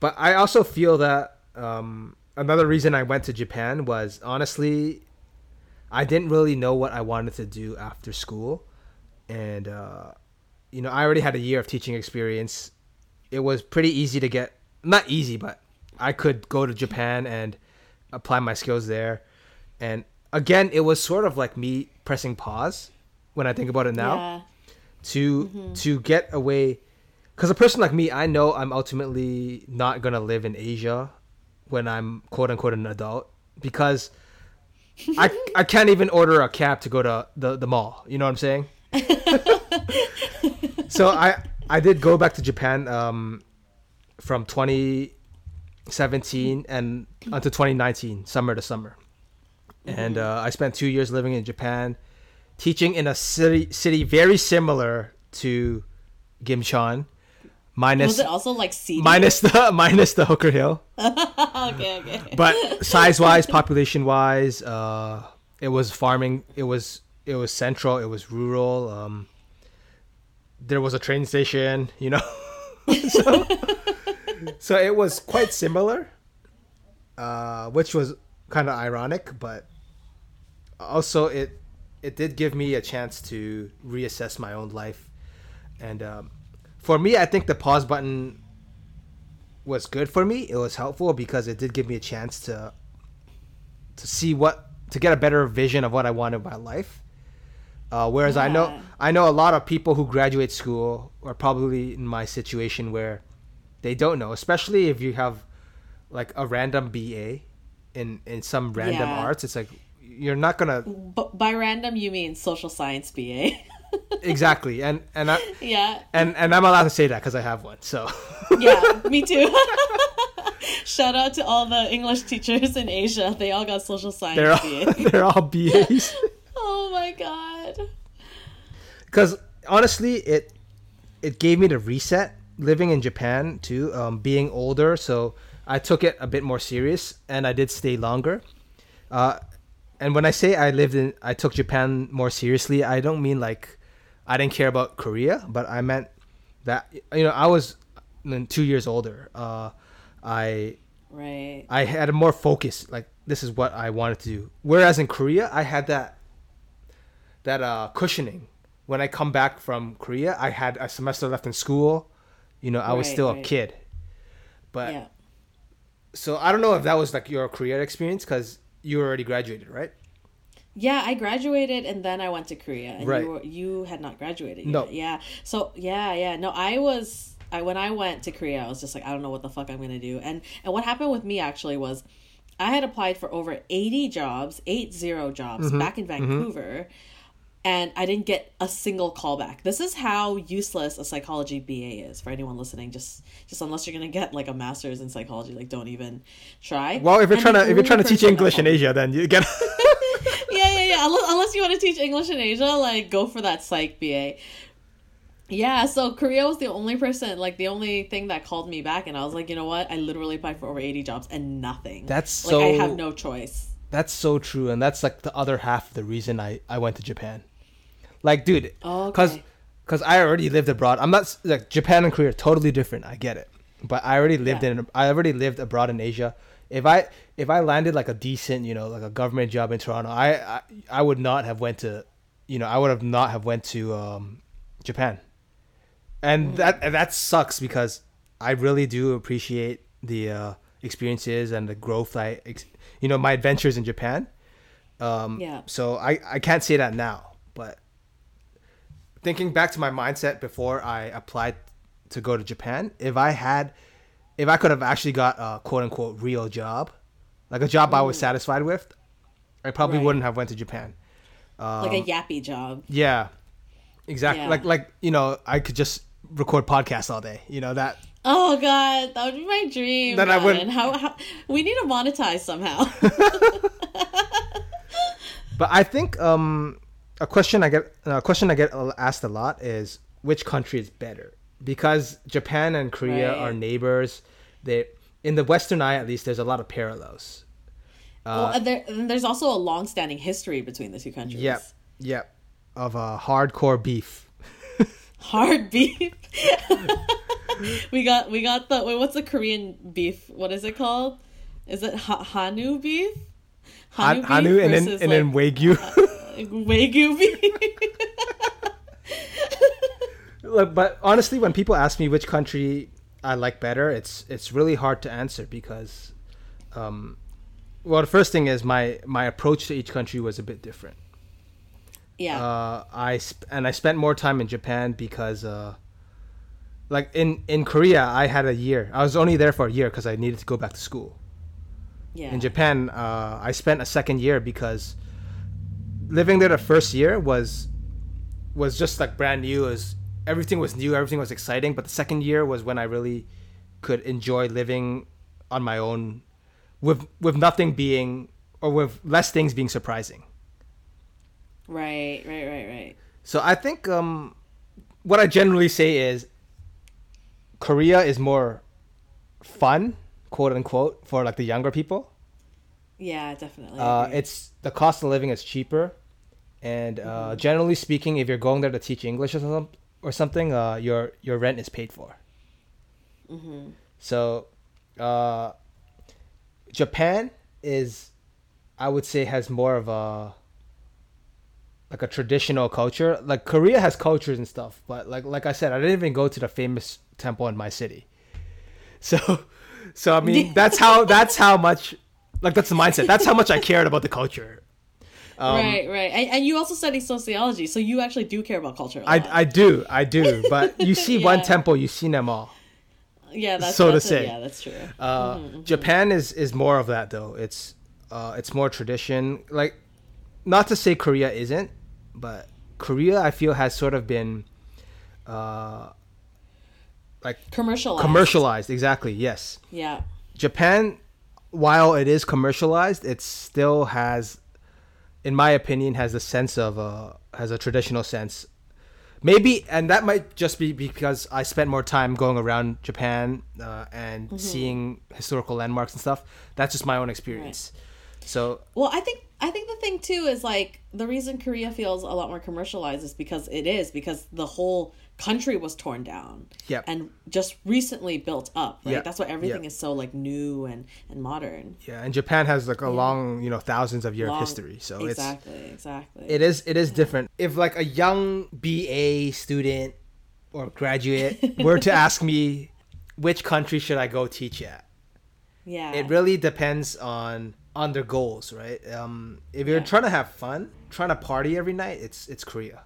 But I also feel that um, another reason I went to Japan was, honestly, I didn't really know what I wanted to do after school. And, uh, you know, I already had a year of teaching experience. It was pretty easy to get, not easy, but I could go to Japan and apply my skills there. And again, it was sort of like me pressing pause when I think about it now, yeah. to mm-hmm. to get away. Because a person like me, I know I'm ultimately not going to live in Asia when I'm quote unquote an adult, because I I can't even order a cab to go to the, the mall. You know what I'm saying? So I, I did go back to Japan um, from twenty seventeen and until twenty nineteen, summer to summer. Mm-hmm. And uh, I spent two years living in Japan, teaching in a city city very similar to Gimcheon. Minus, was it also like seedy? Minus the minus the Hooker Hill. okay, okay. But size wise, population wise, uh, it was farming. It was it was central. It was rural. Um, there was a train station, you know. so, so it was quite similar, uh, which was kind of ironic, but also it it did give me a chance to reassess my own life. And um, for me, I think the pause button was good for me. It was helpful because it did give me a chance to to see what to get a better vision of what I wanted in my life. Uh, whereas yeah. I know I know a lot of people who graduate school are probably in my situation where they don't know, especially if you have like a random B A in in some random yeah. arts. It's like you're not gonna. B- by random, you mean social science B A. Exactly, and and I yeah, and and I'm allowed to say that because I have one. So yeah, me too. Shout out to all the English teachers in Asia. They all got social science. They're all, B As. They're all B As. Oh my god. Because honestly, it it gave me the reset living in Japan too. Um, being older, so I took it a bit more serious, and I did stay longer. Uh, and when I say I lived in, I took Japan more seriously. I don't mean like. I didn't care about Korea, but I meant that, you know, I was two years older. Uh, I right. I had a more focus, like this is what I wanted to do. Whereas in Korea, I had that that uh, cushioning. When I come back from Korea, I had a semester left in school. You know, I right, was still right. a kid. But yeah. So I don't know if that was like your Korea experience because you already graduated, right? Yeah, I graduated and then I went to Korea. And right. you, were, you had not graduated yet. No. Yeah. So, yeah, yeah. No, I was... I when I went to Korea, I was just like, I don't know what the fuck I'm going to do. And and what happened with me, actually, was I had applied for over eighty jobs, eight zero jobs, mm-hmm. back in Vancouver, mm-hmm. and I didn't get a single callback. This is how useless a psychology B A is for anyone listening. Just just unless you're going to get, like, a master's in psychology, like, don't even try. Well, if you're and trying to if you're trying to teach English in Asia, then you get... Yeah, yeah, yeah. Unless, unless you want to teach English in Asia, like, go for that psych B A. Yeah, so Korea was the only person, like, the only thing that called me back. And I was like, you know what? I literally applied for over eighty jobs and nothing. That's like, so... I have no choice. That's so true. And that's, like, the other half of the reason I, I went to Japan. Like, dude, because okay. because I already lived abroad. I'm not... Like, Japan and Korea are totally different. I get it. But I already lived yeah. in... I already lived abroad in Asia. If I if I landed like a decent, you know, like a government job in Toronto, I, I, I would not have went to, you know, I would have not have went to um, Japan. And that and that sucks because I really do appreciate the uh, experiences and the growth I, ex- you know, my adventures in Japan. Um, yeah. So I, I can't say that now, but thinking back to my mindset before I applied to go to Japan, if I had... If I could have actually got a quote-unquote real job, like a job mm. I was satisfied with, I probably right. wouldn't have went to Japan. Um, like a yappy job. Yeah, exactly. Yeah. Like, like you know, I could just record podcasts all day. You know, that... Oh, God. That would be my dream. That I wouldn't... How, how... We need to monetize somehow. But I think um, a question I get a question I get asked a lot is, which country is better? Because Japan and Korea right. are neighbors. They in the Western eye, at least, there's a lot of parallels. Uh, well, and there, and there's also a long-standing history between the two countries. Yep, yep. Of uh, hardcore beef. Hard beef. we got we got the wait. What's the Korean beef? What is it called? Is it ha- Hanu beef? Hanu, Han- Hanu and then, and like, then Wagyu. Uh, Wagyu beef. Look, but honestly, when people ask me which country I like better, it's it's really hard to answer because, um, well, the first thing is my, my approach to each country was a bit different. Yeah. Uh, I sp- and I spent more time in Japan because, uh, like in, in Korea, I had a year. I was only there for a year because I needed to go back to school. Yeah. In Japan, uh, I spent a second year because living there the first year was was just like brand new. It was, everything was new, everything was exciting. But the second year was when I really could enjoy living on my own, with with nothing being or with less things being surprising. Right, right, right, right. So I think um, what I generally say is Korea is more fun, quote unquote, for like the younger people. Yeah, definitely. Uh, it's the cost of living is cheaper, and uh, mm-hmm. generally speaking, if you're going there to teach English or something, or something, uh, your your rent is paid for. Mm-hmm. So, uh, Japan is, I would say, has more of a. like a traditional culture. Like Korea has cultures and stuff, but like like I said, I didn't even go to the famous temple in my city. So, so I mean, that's how that's how much, like that's the mindset. That's how much I cared about the culture. Um, right, right, and, and you also study sociology, so you actually do care about culture. I I do, I do. But you see yeah. one temple, you see them all. Yeah, that's so that's to say. A, yeah, that's true. Uh, mm-hmm. Japan is is more of that though. It's uh, it's more tradition. Like, not to say Korea isn't. But Korea, I feel, has sort of been, uh, like commercialized. Commercialized, exactly. Yes. Yeah. Japan, while it is commercialized, it still has, in my opinion, has a sense of uh has a traditional sense. Maybe, and that might just be because I spent more time going around Japan uh, and mm-hmm. seeing historical landmarks and stuff. That's just my own experience. Right. So. Well, I think. I think the thing too is like the reason Korea feels a lot more commercialized is because it is because the whole country was torn down yep. and just recently built up. Right, yep. That's why everything yep. is so like new and, and modern. Yeah, and Japan has like a yeah. long, you know, thousands of years of history. So exactly, it's, exactly. It is it is yeah. different. If like a young B A student or graduate were to ask me which country should I go teach at, yeah, it really depends on. on their goals, right? Um, if you're yeah. trying to have fun, trying to party every night, it's it's Korea.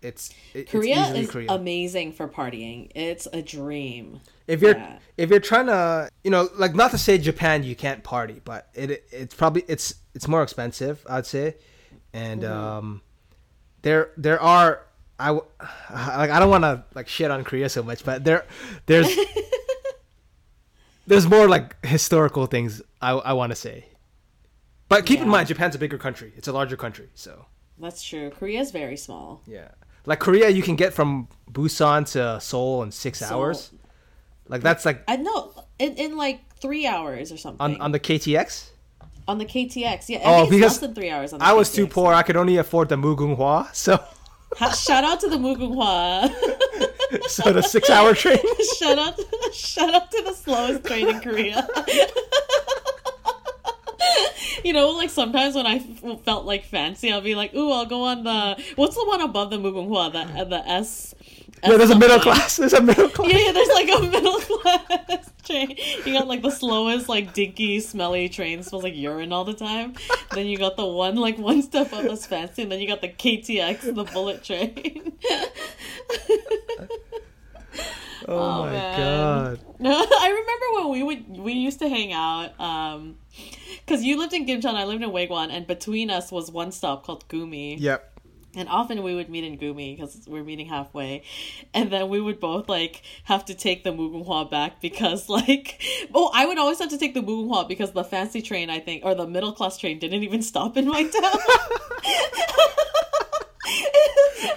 It's it, Korea it's is Korea. Amazing for partying. It's a dream. If you're yeah. if you're trying to, you know, like not to say Japan you can't party, but it it's probably it's it's more expensive, I'd say, and mm-hmm. um, there there are I like I don't want to like shit on Korea so much, but there there's. There's more like historical things I I want to say, but keep yeah. in mind Japan's a bigger country. It's a larger country, so that's true. Korea's very small. Yeah, like Korea, you can get from Busan to Seoul in six Seoul. hours. Like that's like I know in in like three hours or something on on the K T X. On the K T X, yeah. Oh, it's because less than three hours. On the I K T X. Was too poor. I could only afford the Mugunghwa, so. Shout out to the Mugunghwa. So the six-hour train. Shout out! To, shout out to the slowest train in Korea. You know, like sometimes when I f- felt like fancy, I'll be like, "Ooh, I'll go on the what's the one above the Mugunghwa? The the S." Yeah, there's a middle class. There's a middle class. Yeah, yeah. There's like a middle class train. You got like the slowest, like dinky, smelly train, smells like urine all the time. Then you got the one, like one step up that's fancy, and then you got the K T X, the bullet train. oh, oh my man. God! No, I remember when we would we used to hang out. Um, because you lived in Gimcheon, I lived in Waegwan, and between us was one stop called Gumi. Yep. And often we would meet in Gumi because we're meeting halfway. And then we would both, like, have to take the Mugunghwa back because, like... Oh, I would always have to take the Mugunghwa because the fancy train, I think, or the middle-class train didn't even stop in my town.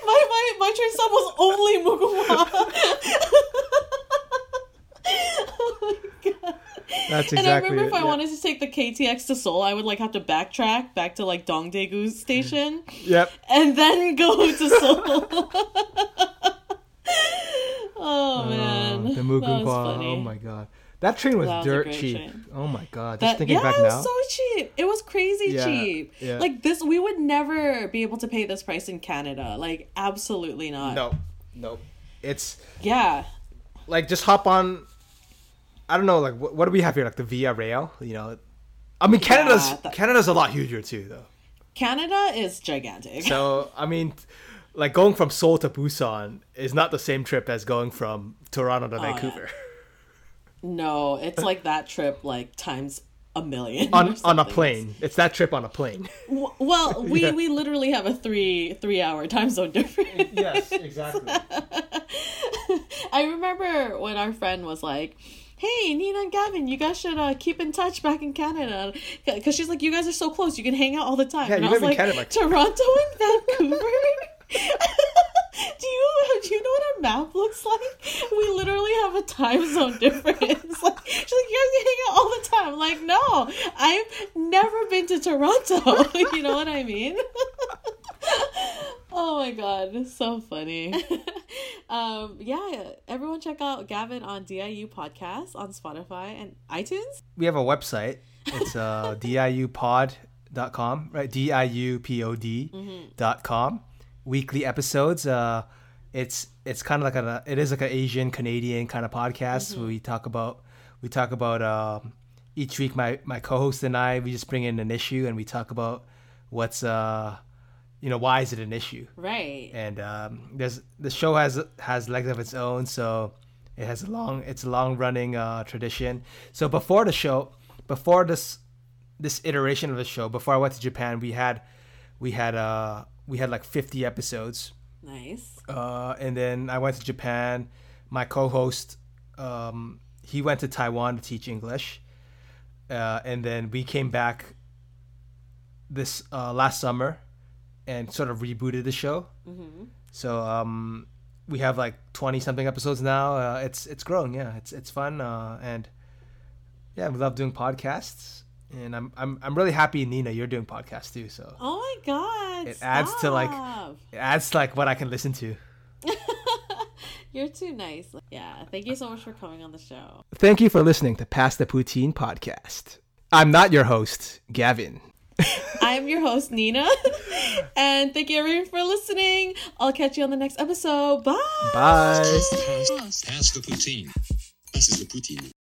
my, my, my train stop was only Mugunghwa. Oh, my God. That's exactly. And I remember if I yeah. wanted to take the K T X to Seoul, I would like have to backtrack back to like Dongdaegu Station. Yep. And then go to Seoul. oh, oh man, the Mugunghwa. Oh my God, that train was that was dirt cheap. Train. Oh my god, just that, thinking yeah, back now. It was so cheap. It was crazy yeah, cheap. Yeah. Like this, we would never be able to pay this price in Canada. Like absolutely not. No, no. It's yeah. Like just hop on. I don't know. Like what, what do we have here? Like the Via Rail. You know, I mean Canada's yeah, that, Canada's a lot huger too, though. Canada is gigantic. So I mean. Like, going from Seoul to Busan is not the same trip as going from Toronto to oh, Vancouver. Yeah. No, it's like that trip, like, times a million. On on a plane. It's that trip on a plane. Well, we, yeah. we literally have a three, three-hour time zone difference. Yes, exactly. I remember when our friend was like, hey, Nina and Gavin, you guys should uh, keep in touch back in Canada. Because she's like, you guys are so close. You can hang out all the time. Yeah, and you I live was in like, Canada. Like... Toronto and Vancouver? do you do you know what our map looks like? We literally have a time zone difference. Like, she's like, you guys hang out all the time. I'm like, no, I've never been to Toronto. You know what I mean? Oh my god, it's so funny. um yeah, everyone check out Gavin on D I U podcast on Spotify and iTunes. We have a website. It's uh D I U pod dot com, right? D I U P O D mm-hmm. dot com. Weekly episodes. Uh, it's it's kind of like a it is like an Asian Canadian kind of podcast. Mm-hmm. Where we talk about we talk about um, each week. My, my co-host and I we just bring in an issue and we talk about what's uh you know why is it an issue, right? And um, there's the show has has legs of its own, so it has a long it's a long running uh, tradition. So before the show, before this this iteration of the show, before I went to Japan, we had we had a uh, We had like fifty episodes. Nice. Uh, and then I went to Japan. My co-host, um, he went to Taiwan to teach English. Uh, and then we came back this uh, last summer and sort of rebooted the show. Mm-hmm. So um, we have like twenty-something episodes now. Uh, it's it's growing, yeah. It's it's fun. Uh, and yeah, we love doing podcasts. And I'm I'm I'm really happy, Nina, you're doing podcasts too. So oh my god, it adds stop. to like it adds to like what I can listen to. You're too nice. Yeah, thank you so much for coming on the show. Thank you for listening to Pass the Poutine podcast. I'm not your host, Gavin. I'm your host, Nina, and thank you everyone for listening. I'll catch you on the next episode. Bye. Bye. Pass the poutine. Pass the poutine.